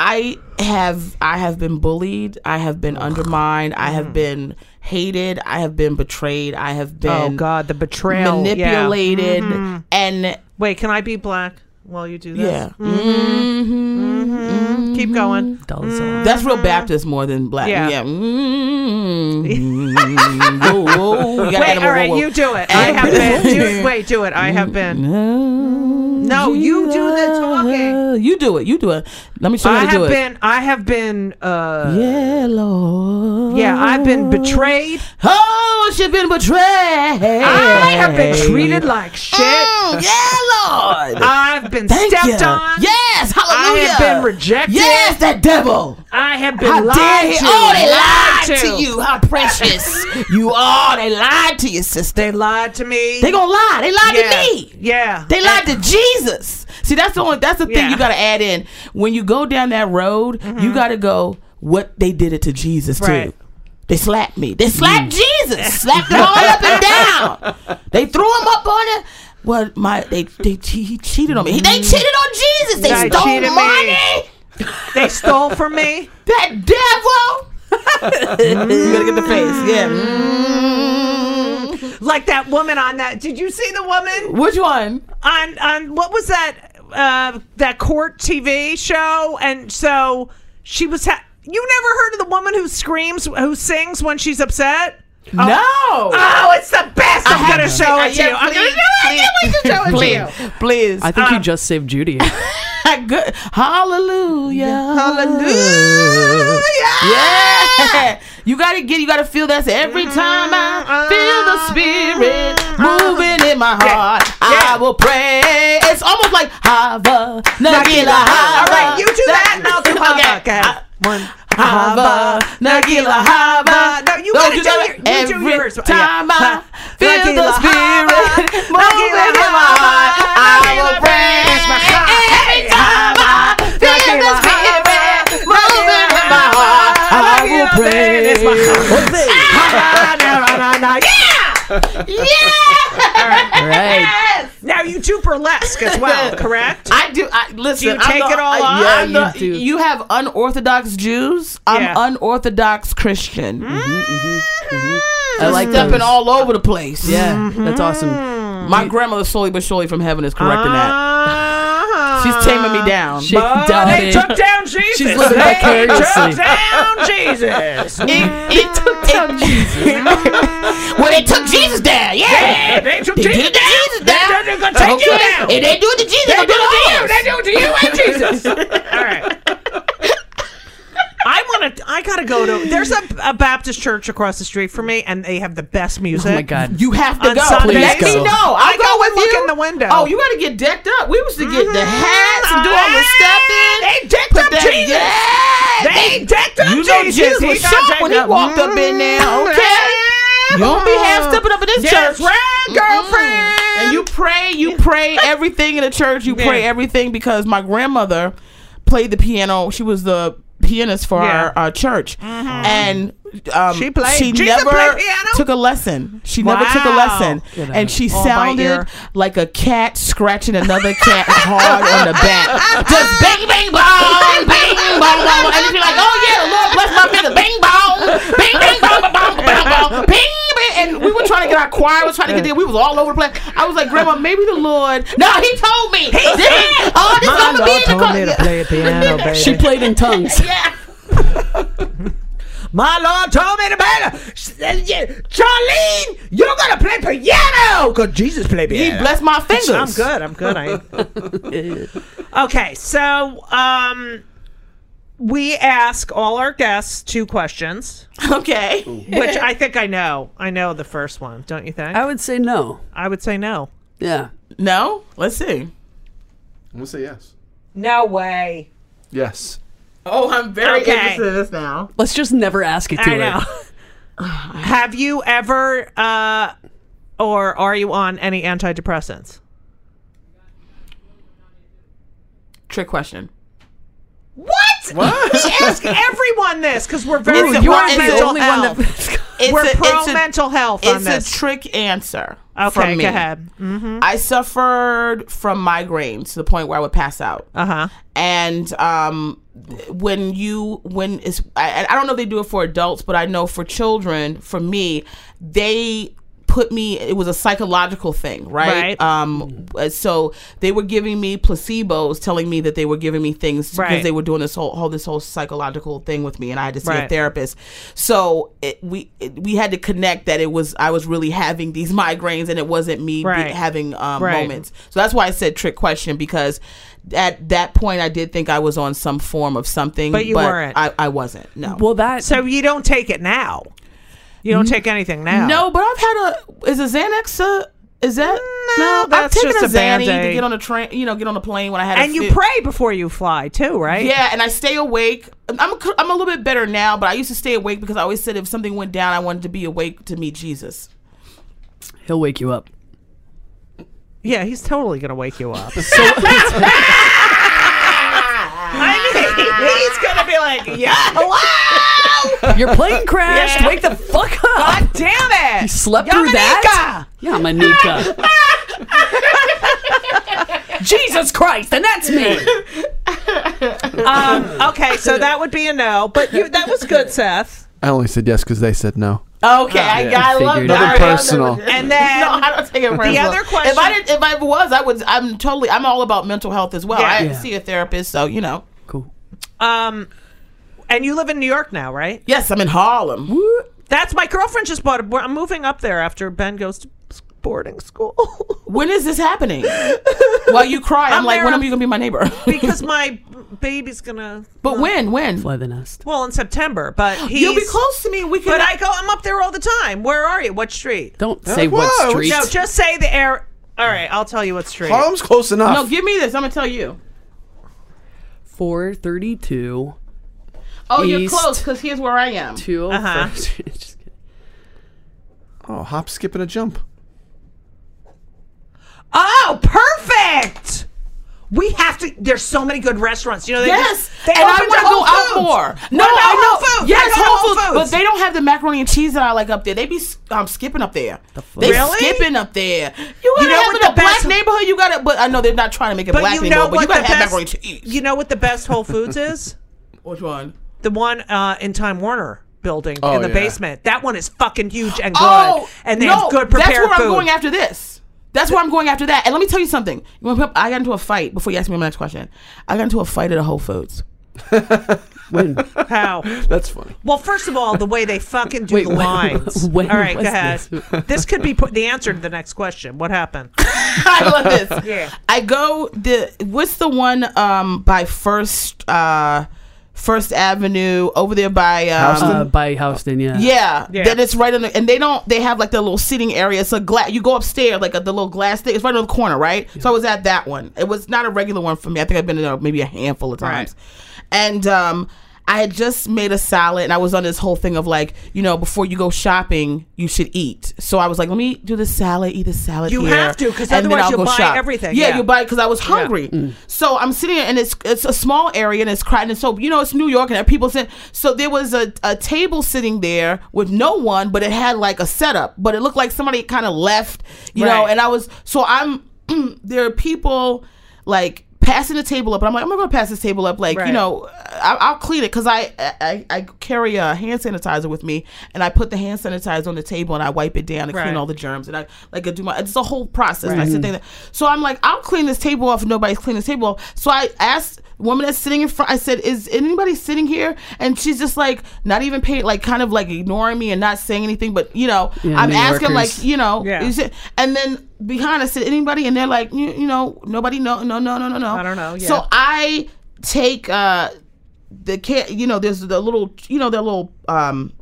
I have I have been bullied. I have been undermined. I have been hated. I have been betrayed. I have been oh god, the betrayal, manipulated. Yeah. Mm-hmm. And wait, can I be black while you do this? Yeah. Mm-hmm. Mm-hmm. Mm-hmm. Keep going. Mm-hmm. That's real Baptist more than black. Yeah. yeah. Mm-hmm. whoa, whoa. You wait, all right, whoa, whoa. You do it. I have been. Do, wait, do it. I have been. Mm-hmm. No, you do the talking. You do it. You do it. Let me show you I how to do been, it. I have been. I have been. Yeah, Lord. Yeah, I've been betrayed. Oh, she's been betrayed. I have been treated like shit. Mm, yeah, Lord. I've been Thank stepped you. On. Yes, hallelujah. I have been rejected. Yes, that devil. I have been how lied dare he? To. Oh, they lied, lied to. To you. How precious you are. They lied to you, sister. They lied to me. They gonna lie. They lied yeah. to me. Yeah. They lied and, to Jesus. Jesus. See, that's the only, that's the thing yeah. you got to add in. When you go down that road, mm-hmm. you got to go, what they did it to Jesus, right. too. They slapped me. They slapped mm. Jesus. Slapped him all up and down. They threw him up on it. Well, my, they, they he cheated on me. He, they cheated on Jesus. They I stole money. Me. They stole from me. That devil. Mm. You got to get the face. Yeah. Mm. Like that woman on that. Did you see the woman? Which one? On on what was that uh, that court T V show? And so she was. Ha- you never heard of the woman who screams, who sings when she's upset? Oh. No. Oh, it's the best. I I'm gonna show it, I, to, yeah, you. Please, gonna, please, I'm gonna show it to you. Please, I think um, you just saved Judy. Good. Hallelujah. Hallelujah. Yeah. You gotta get. You gotta feel that. Every time I feel the Spirit moving in my heart, yeah. Yeah. I will pray. It's almost like Hava Nagila Hava. All right, you do that, and I'll do Hava. Okay. I, one. Hava, Nagila Hava. No, you gotta do, do your, you every do yours. Time yeah. I feel Nagila the Spirit moving in my heart, I will praise my God. Every time I feel the Spirit moving in my heart, I will praise my God. Yeah, yeah. All right. Right. Yes. Now you do burlesque as well, correct? I do. I, listen, do you take the, it all I, yeah, on? Yeah, you do. You have unorthodox Jews. I'm yeah. unorthodox Christian. Mm-hmm, mm-hmm, mm-hmm. I like stepping all over the place. Yeah, mm-hmm. That's awesome. My you, grandmother, slowly but surely from heaven, is correcting uh, that. She's taming me down. She they took down Jesus. She's living they vicariously. Took down Jesus. It, it took down Jesus. Well, they took Jesus down. Yeah, yeah they took they Jesus down. Jesus down. They, they're gonna take okay. you down. If they do it to Jesus, they gonna do it to you. They do it to you and Jesus. All right. I want to. I gotta go to. There's a, a Baptist church across the street from me, and they have the best music. Oh my God! You have to on go. Sunday. Please let go. Me know. I'll I go and look you. In the window. Oh, you gotta get decked up. We used to get mm-hmm. the hats and do all the stepping. They decked up that, Jesus. Yeah, they, they decked up you know Jesus. Jesus was shocked when he up. Walked mm-hmm. up in there. Okay. You don't be half stepping up in this yes, church, right, girlfriend? Mm-hmm. And you pray. You pray everything in the church. You yeah. pray everything because my grandmother played the piano. She was the pianist for yeah. our, our church mm-hmm. and um, she, played. she Jesus never played piano? Took a lesson she wow. never took a lesson Good and she all sounded like a cat scratching another cat hard on the back just bing bing bong bing bong bong and she'd be like oh yeah the Lord bless my finger bing bong bing bing bong bong bong bong bing bing and we were trying to get our choir was trying to get there we was all over the place I was like grandma maybe the Lord no he told me he did oh this is gonna be in the choir. She played in tongues. Yeah. My Lord told me to play. Charlene, you're gonna play piano because Jesus played piano. He blessed my fingers. I'm good. I'm good. I okay. So um, we ask all our guests two questions. Okay. Which I think I know. I know the first one. Don't you think? I would say no. I would say no. Yeah. No. Let's see. I'm gonna say yes. No way. Yes. Oh, I'm very okay. interested in this now. Let's just never ask it to I her. Know. Have you ever, uh, or are you on any antidepressants? Trick question. What? What? We ask everyone this because we're very pro mental health. We're pro mental health on this. It's a trick answer. Okay, from me. Go ahead. Mm-hmm. I suffered from migraines to the point where I would pass out. Uh-huh. And um, when you, when it's, I, I don't know if they do it for adults, but I know for children, for me, they put me, it was a psychological thing, right? Right. Um, so they were giving me placebos, telling me that they were giving me things right. because they were doing this whole, whole this whole psychological thing with me, and I had to see right. a therapist. So it, we it, we had to connect that it was I was really having these migraines, and it wasn't me right. be, having um, right. moments. So that's why I said trick question, because at that point I did think I was on some form of something, but you but weren't. I, I wasn't. No. Well, that so you don't take it now. You don't take anything now. No, but I've had a. Is a Xanax a? Is that no? no that's I've taken just a Xanny to get on a train. You know, get on a plane when I had. And a you fit. Pray before you fly too, right? Yeah, and I stay awake. I'm a, I'm a little bit better now, but I used to stay awake because I always said if something went down, I wanted to be awake to meet Jesus. He'll wake you up. Yeah, he's totally gonna wake you up. So. He's gonna be like, yeah, hello. Your plane crashed. Yeah. Wake the fuck up! God damn it! You slept Yamaneika. Through that? Yamaneika. Jesus Christ, and that's me. um, okay, so that would be a no. But you, that was good, Seth. I only said yes because they said no. Okay, oh, I, yeah. I, I love that. Nothing personal. And then no, I don't take it personal. The other question: If I did, if I was, I would. I'm totally. I'm all about mental health as well. Yeah. I yeah. see a therapist, so you know. Cool. Um, and you live in New York now, right? Yes, I'm in Harlem. What? That's my girlfriend just bought a. I'm moving up there after Ben goes to boarding school. When is this happening? While you cry, I'm, I'm like, when am you gonna be my neighbor? Because my baby's gonna. But uh, when? When? Fly the nest. Well, in September, but he's, you'll be close to me. We can. But I go. I'm up there all the time. Where are you? What street? Don't say uh, what whoa. Street. No, just say the air. All right, I'll tell you what street. Harlem's close enough. No, give me this. I'm gonna tell you. four thirty-two Oh, East you're close, because here's where I am. two oh five Uh-huh. Oh, hop, skip, and a jump. Oh, perfect! We have to... There's so many good restaurants. You know, they yes! Just, they and I want to go out more. No, no I know. Whole Foods? Yes, Whole Foods. Foods. But they don't have the macaroni and cheese that I like up there. They be um, skipping up there. The they really? Skipping up there. You gotta you know have in a black neighborhood, you gotta... But I know they're not trying to make it but black you know anymore, but you gotta have best, macaroni and cheese. You know what the best Whole Foods is? Which one? The one uh, in Time Warner. Building oh, in the yeah. basement. That one is fucking huge and good. Oh, and they no, have good prepared food. That's where food. I'm going after this. That's where I'm going after that. And let me tell you something. I got into a fight before you ask me my next question. I got into a fight at a Whole Foods. When? How? That's funny. Well, first of all, the way they fucking do Wait, the when, lines. When all right, go ahead. This? This could be put, the answer to the next question. What happened? I love this. Yeah. I go the what's the one um, by First uh, First Avenue over there by um, Houston? Uh, by Houston, yeah. Yeah, yeah. Then it's right in the, and they don't they have like the little seating area. It's a glass. You go upstairs like a, the little glass thing. It's right on the corner, right? Yeah. So I was at that one. It was not a regular one for me. I think I've been there maybe a handful of times. Right. And um, I had just made a salad, and I was on this whole thing of like, you know, before you go shopping, you should eat. So I was like, let me do the salad, eat the salad. You here, have to, because otherwise you'll buy shop. Everything. Yeah, yeah. you buy because I was hungry. Yeah. Mm. So I'm sitting here, and it's it's a small area, and it's crowded. And so you know, it's New York, and people sit. So there was a, a table sitting there with no one, but it had like a setup, but it looked like somebody kind of left, you right. know. And I was so I'm there are people like. Passing the table up, and I'm like, I'm not gonna pass this table up. Like, right. you know, I, I'll clean it because I, I I carry a hand sanitizer with me, and I put the hand sanitizer on the table, and I wipe it down and right. clean all the germs, and I like I do my. It's a whole process. Right. And I sit there, so I'm like, I'll clean this table off, and nobody's cleaning this table off. So I asked woman that's sitting in front, I said, is anybody sitting here? And she's just like, not even paying, like kind of like ignoring me and not saying anything, but you know, yeah, I'm New asking Yorkers. Like, you know, yeah. is it, and then behind I said, anybody? And they're like, you, you know, nobody, no, no, no, no, no, no. I don't know. Yeah. So I take, uh, the can, you know, there's the little, you know, the little, um,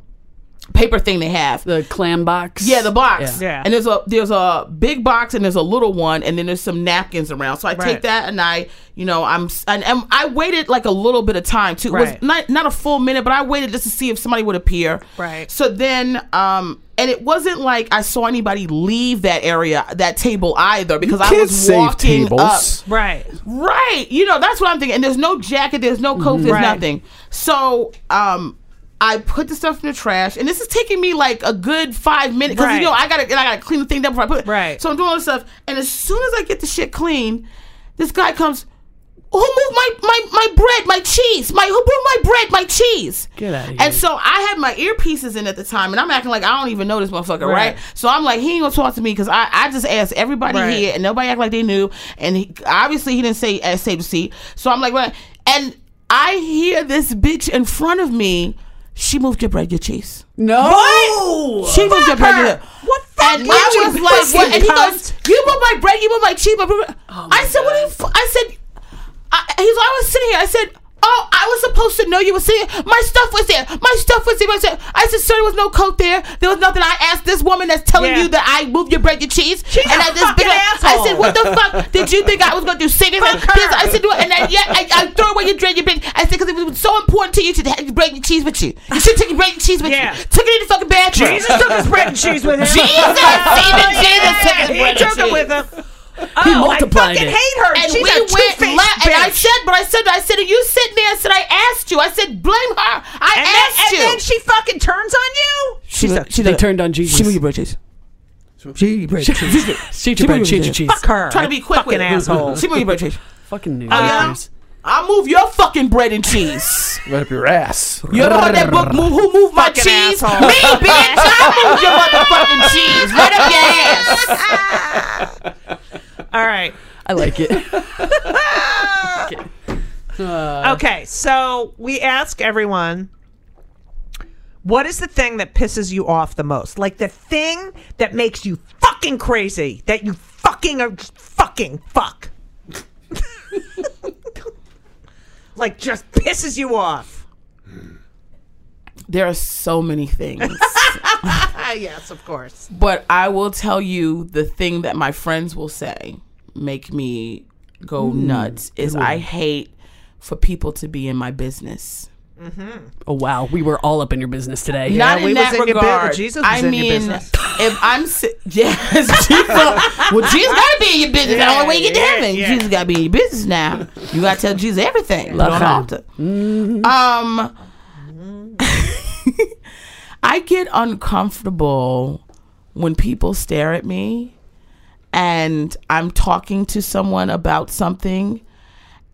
paper thing they have, the clam box, yeah the box yeah. yeah and there's a there's a big box and there's a little one and then there's some napkins around, so I right. take that and I you know I'm and, and I waited like a little bit of time too right. It was not not a full minute, but I waited just to see if somebody would appear, right? So then um and it wasn't like I saw anybody leave that area, that table either, because I was walking up. Right. Right. You know, that's what I'm thinking. And there's no jacket, there's no coat, there's right. nothing. So um I put the stuff in the trash, and this is taking me like a good five minutes because right. you know I gotta and I gotta clean the thing down before I put it. Right. So I'm doing all this stuff, and as soon as I get the shit clean, this guy comes. Who moved my, my, my bread, my cheese? My who moved my bread, my cheese? Get out of here. And so I had my earpieces in at the time, and I'm acting like I don't even know this motherfucker, right? right? So I'm like, he ain't gonna talk to me because I, I just asked everybody right. here, and nobody act like they knew, and he, obviously he didn't say uh, save the seat. So I'm like, well, and I hear this bitch in front of me. She moved your bread, your cheese. No. What? She fuck moved your bread, her. Your cheese. What the fuck? And I was like, what? And he goes, you moved my bread, you moved my cheese. Oh I, said, what you f-? I said, what do you, I said, he's always sitting here. I said, oh, I was supposed to know you were sitting here. My stuff was there. My stuff was there. I said, I said, sir, there was no coat there. There was nothing. I asked this woman that's telling yeah. you that I moved your bread, your cheese. She's and I just been I said, what the fuck did you think I was going to do? Sing it? Like, I said, and I, yeah, I, I throw away your bread, your bread. I said, because it was so important to you to have your bread and cheese with you. You should take your bread and cheese with yeah. you. Took it in the fucking bathroom. Jesus took his bread and cheese with him. Jesus, even Jesus took his bread and cheese. He took it with him. He oh, multiplied I fucking it. Hate her. And she's we a went left. And I said, but I said, I said, you sitting there? I said, I asked you. I said, blame her. I and asked then, you. And then she fucking turns on you. She, she, a, she they a, turned on Jesus. She moved your bread cheese. She bread cheese. She bread cheese. Fuck her. Trying to be quick with it. Fucking asshole. She moved your bread cheese. Fucking news. Uh, I move your fucking bread and cheese. Right up your ass. You know that book, move, Who Moved My fucking Cheese? Asshole. Me, bitch. I moved your motherfucking cheese. Right up your ass. All right. I like it. Okay. Uh, okay, so we ask everyone, what is the thing that pisses you off the most? Like the thing that makes you fucking crazy, that you fucking are fucking fuck. Like, just pisses you off. There are so many things. Yes, of course. But I will tell you the thing that my friends will say make me go mm. nuts is mm. I hate for people to be in my business. Mm-hmm. Oh, wow. We were all up in your business today. Yeah, Not in we that was in regard. Your Jesus was I in mean, your business. If I'm... Si- yes, Jesus. Well, Jesus got to be in your business. Yeah, the only way you get yeah, to heaven. Yeah. Jesus got to be in your business now. You got to tell Jesus everything. Love him. Mm-hmm. Um, I get uncomfortable when people stare at me and I'm talking to someone about something.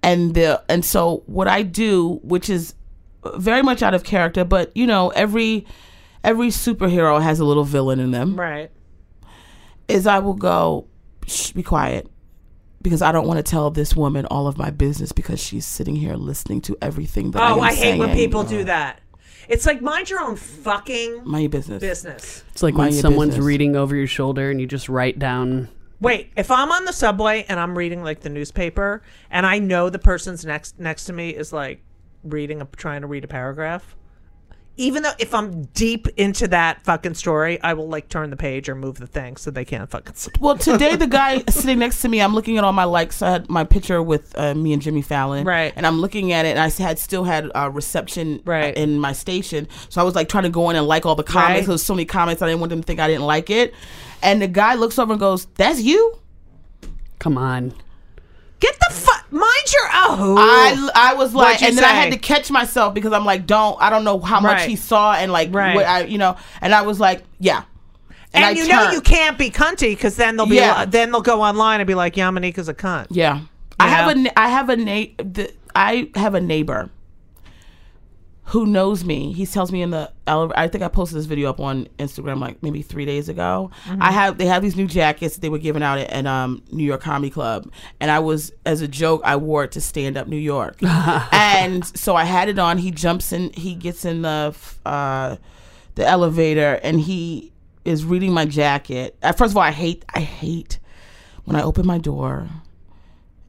And the and so what I do, which is... very much out of character, but you know, every every superhero has a little villain in them. Right. Is I will go, shh, be quiet, because I don't want to tell this woman all of my business because she's sitting here listening to everything that oh, I am I saying. Oh, I hate when people do that. It's like, mind your own fucking mind your business. business. It's like mind when someone's business. Reading over your shoulder and you just write down. Wait, if I'm on the subway and I'm reading like the newspaper and I know the person's next next to me is like, reading, a, trying to read a paragraph, even though if I'm deep into that fucking story, I will like turn the page or move the thing so they can't fucking. Well, today the guy sitting next to me, I'm looking at all my likes. I had my picture with uh, me and Jimmy Fallon, right? And I'm looking at it, and I had still had uh, reception right. in my station, so I was like trying to go in and like all the comments. Right. There was so many comments, I didn't want them to think I didn't like it. And the guy looks over and goes, "That's you? Come on." Get the fuck, mind your own. I, I was like, and then say? I had to catch myself because I'm like, don't, I don't know how much right. he saw and like, right. what I, you know, and I was like, yeah. And, and you turned. Know you can't be cunty because then they'll be, yeah. then they'll go online and be like, Yamaneika's a cunt. Yeah. You I know? have a, I have a, na- the, I have a neighbor who knows me, he tells me in the, I think I posted this video up on Instagram like maybe three days ago. Mm-hmm. I have, they have these new jackets that they were giving out at, at um, New York Comedy Club. And I was, as a joke, I wore it to Stand Up New York. And so I had it on, he jumps in, he gets in the, uh, the elevator and he is reading my jacket. Uh, first of all, I hate, I hate when I open my door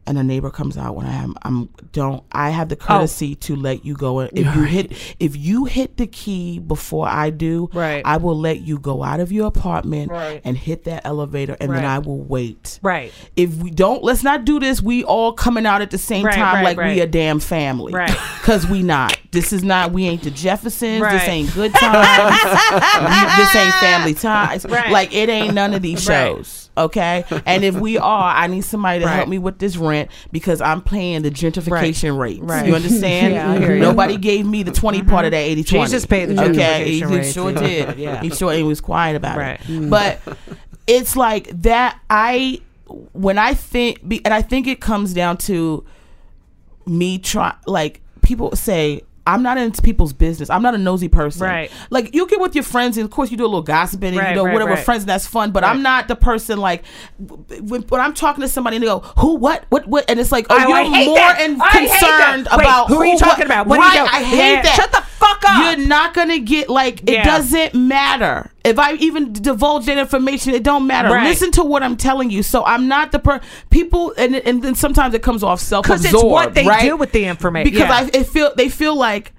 and a neighbor comes out when I am, I'm don't, I have the courtesy oh. to let you go. If right. you hit, if you hit the key before I do, right. I will let you go out of your apartment right. and hit that elevator and right. then I will wait. Right. If we don't, let's not do this. We all coming out at the same right, time right, like right. we a damn family. Right. Cause we not, this is not, we ain't the Jeffersons. Right. This ain't good times. This ain't family ties. Right. Like it ain't none of these right. shows. Okay, and if we are, I need somebody to right. help me with this rent because I'm paying the gentrification right. rates. Right. You understand? Yeah, mm-hmm. Nobody gave me the twenty mm-hmm. part of that eighty twenty. Jesus paid the gentrification okay, rate. Okay, he sure did. Yeah. He sure he was quiet about right. it. Mm. But it's like that. I when I think, and I think it comes down to me try. Like people say. I'm not into people's business. I'm not a nosy person. Right. Like, you get with your friends, and of course, you do a little gossiping, and right, you know, right, whatever, right. friends, and that's fun, but right. I'm not the person, like, when, when I'm talking to somebody, and they go, who, what, what, what, and it's like, oh, I, you're I more in, concerned Wait, about who, who are you talking what, about? What right, do you I hate yeah. that. Shut the fuck up. You're not going to get, like, yeah. it doesn't matter. If I even divulge that information, it don't matter. Right. Listen to what I'm telling you. So I'm not the per people, and and then sometimes it comes off self-absorbed, because it's what they right? do with the information. Because yeah. I it feel they feel like,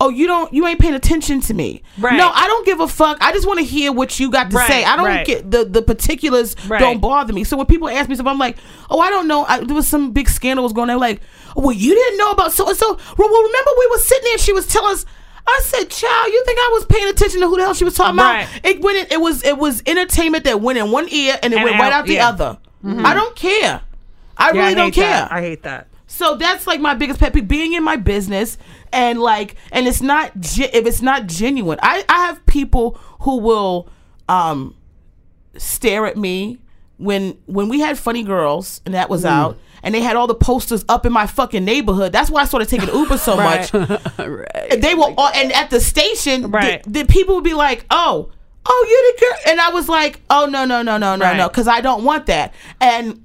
oh, you don't, you ain't paying attention to me. Right. No, I don't give a fuck. I just want to hear what you got to right. say. I don't right. get the the particulars. Right. Don't bother me. So when people ask me something, I'm like, oh, I don't know. I, there was some big scandal was going on. Like, oh, well, you didn't know about so and so. Well, remember we were sitting there. And she was telling us. I said, child, you think I was paying attention to who the hell she was talking right. about? It went. In, it was. It was entertainment that went in one ear and it and went out, right out the yeah. other. Mm-hmm. I don't care. I yeah, really I don't care. That. I hate that. So that's like my biggest pet peeve: being in my business and like, and it's not if it's not genuine. I, I have people who will um, stare at me when when we had Funny Girls and that was mm. out. And they had all the posters up in my fucking neighborhood. That's why I started taking Uber so right. much. right. They were like all, and at the station, right. the, the people would be like, "Oh, oh, you're the girl," and I was like, "Oh, no, no, no, no, no, right. no," because I don't want that. And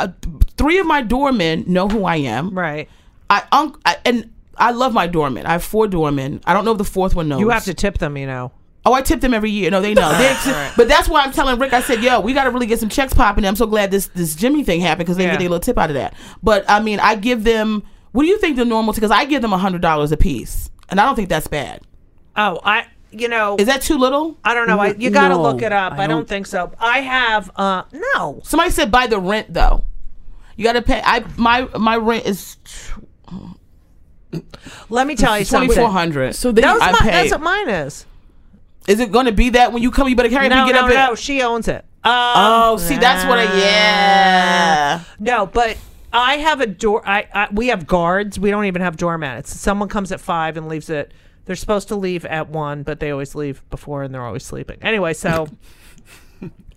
uh, three of my doormen know who I am. Right. I, um, I and I love my doormen. I have four doormen. I don't know if the fourth one knows. You have to tip them, you know. Oh, I tip them every year. No, they know. Right. But that's why I'm telling Rick, I said, yo, we got to really get some checks popping. I'm so glad this, this Jimmy thing happened because they yeah. get a little tip out of that. But, I mean, I give them, what do you think the normal, because I give them one hundred dollars a piece. And I don't think that's bad. Oh, I, you know. Is that too little? I don't know. I, you got to no, look it up. I don't, I don't think so. I have, uh, no. Somebody said buy the rent, though. You got to pay. I my My rent is... Let me tell you something. twenty-four hundred dollars. So they, that's, I my, that's what mine is. Is it going to be that when you come, you better carry no, it? Get no, up no, no. She owns it. Um, oh, see, that's what I, yeah. No, but I have a door. I, I We have guards. We don't even have doormats. Someone comes at five and leaves it. They're supposed to leave at one, but they always leave before and they're always sleeping. Anbe, so,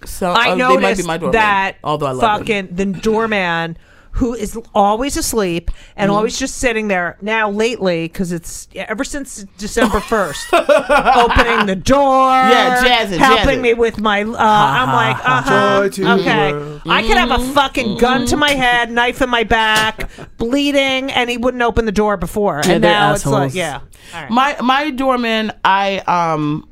so I uh, noticed they might be my doorman, that although I love fucking them. The doorman who is always asleep and mm. always just sitting there. Now lately, because it's ever since December first, opening the door, yeah, jazz it, helping jazz me with my, uh, ha, I'm like, uh-huh, Joy okay. Mm-hmm. I could have a fucking mm-hmm. gun to my head, knife in my back, bleeding, and he wouldn't open the door before. Yeah, and now assholes. It's like, yeah. All right. My my doorman, I, um,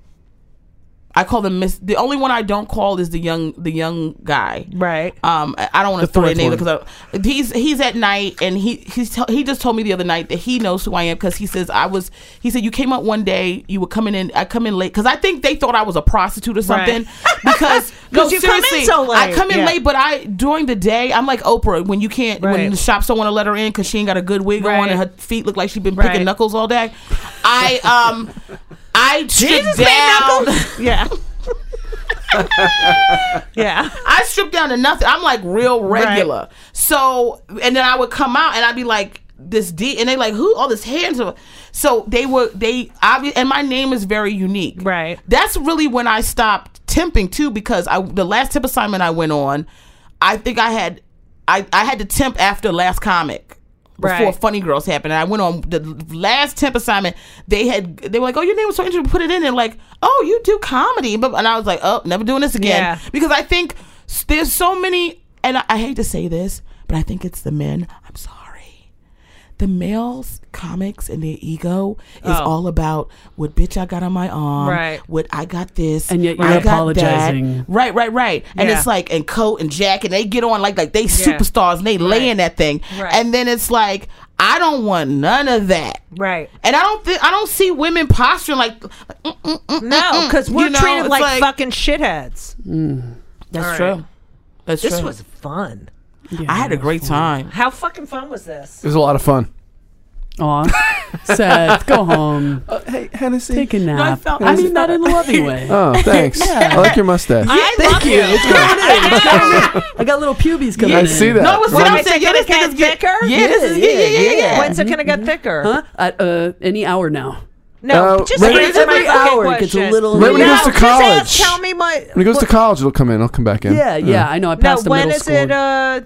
I call them miss. The only one I don't call is the young, the young guy. Right. Um. I don't want to throw their name because he's he's at night and he he's t- he just told me the other night that he knows who I am because he says I was. He said you came up one day. You were coming in. I come in late because I think they thought I was a prostitute or something. Right. Because no, you seriously, come in so late. I come in yeah. late, but I during the day I'm like Oprah when you can't right. when the shops don't want to let her in because she ain't got a good wig right. on and her feet look like she's been picking right. knuckles all day. I um. I Jesus stood down. Yeah. yeah. I stripped down to nothing. I'm like real regular. Right. So, and then I would come out and I'd be like this D and they like, who? All this hands. Are... So they were, they, obvi- and my name is very unique. Right. That's really when I stopped temping too, because I, the last temp assignment I went on, I think I had, I, I had to temp after last comic. before right. Funny Girls happened. And I went on the last temp assignment. They had they were like, oh, your name was so interesting. Put it in. And like, oh, you do comedy. But and I was like, oh, never doing this again. Yeah. Because I think there's so many, and I, I hate to say this, but I think it's the men. I'm sorry. The males, comics, and their ego is oh. all about what bitch I got on my arm, right. what I got this, and yet you're I apologizing. Got that. Right, right, right. And yeah. it's like, and coat and jacket, and they get on like, like they yeah. superstars, and they right. lay in that thing. Right. And then it's like, I don't want none of that. Right. And I don't think I don't see women posturing like, mm, mm, mm, no, because we're you know, treated like, like fucking shitheads. Mm. That's all true. Right. That's this true. This was fun. Yeah, I had a great time. How fucking fun was this? It was a lot of fun. Aw. Seth, go home. Uh, hey, Hennessy. Take a nap. No, I, felt, I mean, not in a loving way. Oh, thanks. Yeah. I like your mustache. I, I thank love you. It's good. I got little pubes coming yeah. in. I see that. No, what's what I'm saying? Yeah, this nigga's thicker? Yeah, this is, yeah, yeah, yeah, yeah. When's it gonna get thicker? Huh? At uh, any hour now. No, uh, just right answer my hour. It gets a little. Right when he goes to college. Just ask, tell me my. When he goes to college, it'll come in. It'll come back in. Yeah, yeah. yeah I know. I passed no, the middle school. When is it? Uh,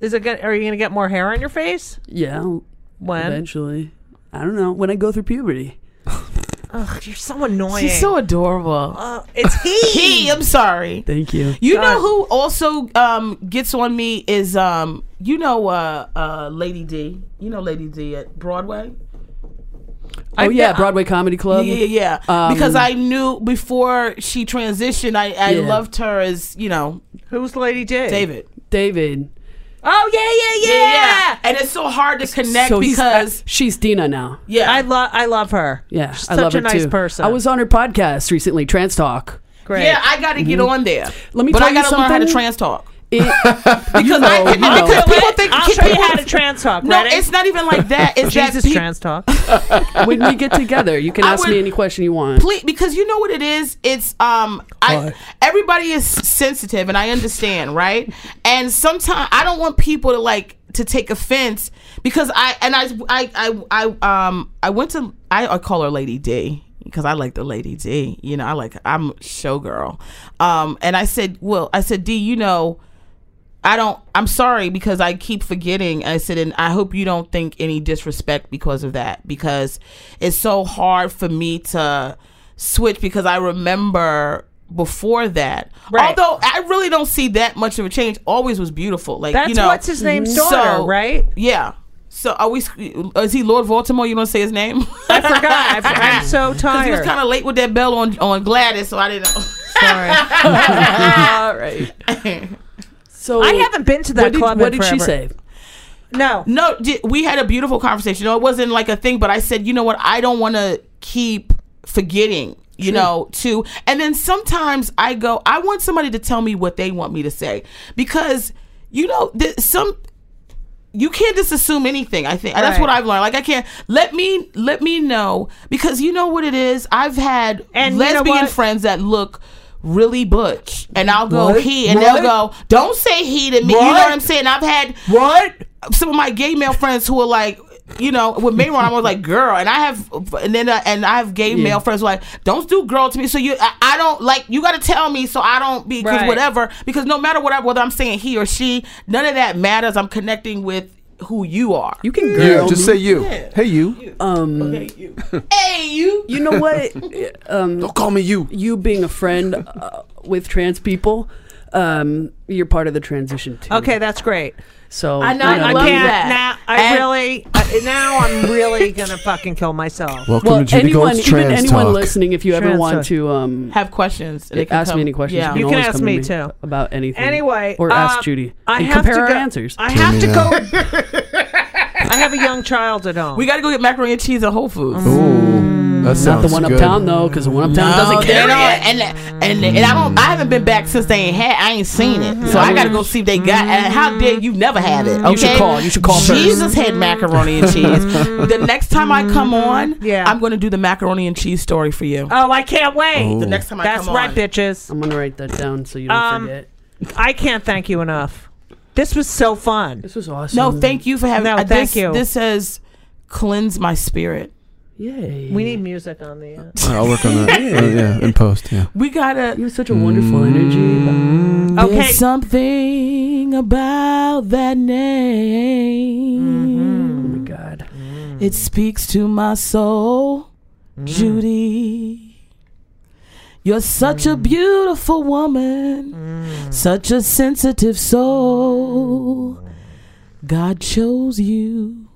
is it? Gonna, are you going to get more hair on your face? Yeah. When? Eventually. I don't know. When I go through puberty. Ugh, you're so annoying. She's so adorable. Uh, it's he. he. I'm sorry. Thank you. You God. know who also um, gets on me is um, you know uh, uh, Lady D. You know Lady D at Broadway. Oh I, yeah, Broadway Comedy Club. Yeah, yeah. Um, because I knew before she transitioned, I, I yeah. loved her as you know. Who's Lady D? David. David. Oh yeah, yeah, yeah, yeah. yeah. And it's so hard to connect so because she's Dina now. Yeah, I love, I love her. Yeah, she's I such love a her nice too. person. I was on her podcast recently, Trans Talk. Great. Yeah, I got to mm-hmm. get on there. Let me. But tell I got to learn how to trans talk. It, because you know, I can, you know. because people think I'll show you how to trans talk. No, ready? It's not even like that. It's Jesus that pe- trans talk. When we get together, you can I ask would, me any question you want. Please, because you know what it is. It's um, I, everybody is sensitive, and I understand, right? And sometimes I don't want people to like to take offense because I and I I I, I um I went to I, I call her Lady D. Because I like the Lady D. You know, I like I'm showgirl. Um, and I said, well, I said D, you know. I don't, I'm sorry because I keep forgetting. I said, and I hope you don't think any disrespect because of that, because it's so hard for me to switch because I remember before that. Right. Although I really don't see that much of a change. Always was beautiful. Like, that's you know, what's his name's daughter, so, right? Yeah. So are we, is he Lord Voldemort? You don't say his name? I forgot. I'm so tired. He was kind of late with that bell on, on Gladys, so I didn't know. Sorry. All right. So I haven't been to that what club did, What in did forever. she say? No. No, d- we had a beautiful conversation. You know, it wasn't like a thing, but I said, you know what? I don't want to keep forgetting, you True. know, to. And then sometimes I go, I want somebody to tell me what they want me to say. Because, you know, th- some... You can't just assume anything. I think right. that's what I've learned. Like I can't let me let me know because you know what it is. I've had and lesbian you know friends that look really butch, and I'll go what? he, and what? they'll go, don't say he to me. What? You know what I'm saying? I've had what some of my gay male friends who are like, you know, with Maryland, I was like, girl, and I have, and then uh, and I have gay yeah. male friends who are like, don't do girl to me. So you, I, I don't like you. Got to tell me so I don't be because right. whatever. Because no matter what, I, whether I'm saying he or she, none of that matters. I'm connecting with who you are. You can girl. Yeah, just say you. Yeah. Hey you. you. Um. Okay, you. Hey you. You know what? Um, don't call me you. You being a friend uh, with trans people, um, you're part of the transition too. Okay, that's great. So I know, you know I, I can't that. now. I and really I, now I'm really gonna fucking kill myself. Welcome well, to Judy anyone, Gold's even Trans anyone Talk. listening, if you ever Trans want talk. to um, have questions, they can ask come, me any questions. Yeah. You, you can, can ask me, to me too about anything. Anyway, or uh, ask Judy I and have compare to our go, answers. I have to go. I have a young child at home. We got to go get macaroni and cheese at Whole Foods. Ooh. That's not the one good. uptown though, because the one uptown no, doesn't care. And and and I don't. I haven't been back since they ain't had. I ain't seen it, so I gotta go see if they got. And how dare you never had it? Okay? You should call. You should call. Jesus first. had macaroni and cheese. The next time I come on, yeah. I'm gonna do the macaroni and cheese story for you. Oh, I can't wait. Oh. The next time I That's come right, on. That's right, bitches. I'm gonna write that down so you don't um, forget. I can't thank you enough. This was so fun. This was awesome. No, thank you for having. No, uh, thank this, you. This has cleansed my spirit. Yay. We need music on the uh, I'll work on that. yeah. Uh, yeah, in post. Yeah. We gotta. You have such a wonderful mm-hmm. energy. Okay. There's something something about that name. Mm-hmm. Oh my God. Mm. It speaks to my soul, mm. Judy. You're such mm. a beautiful woman, mm. such a sensitive soul. Mm. God chose you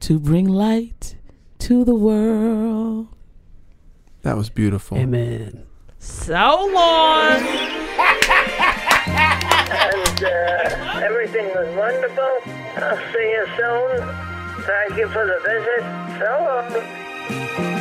to bring light to the world. That was beautiful. Amen. So long. And uh, everything was wonderful. I'll see you soon. Thank you for the visit. So long.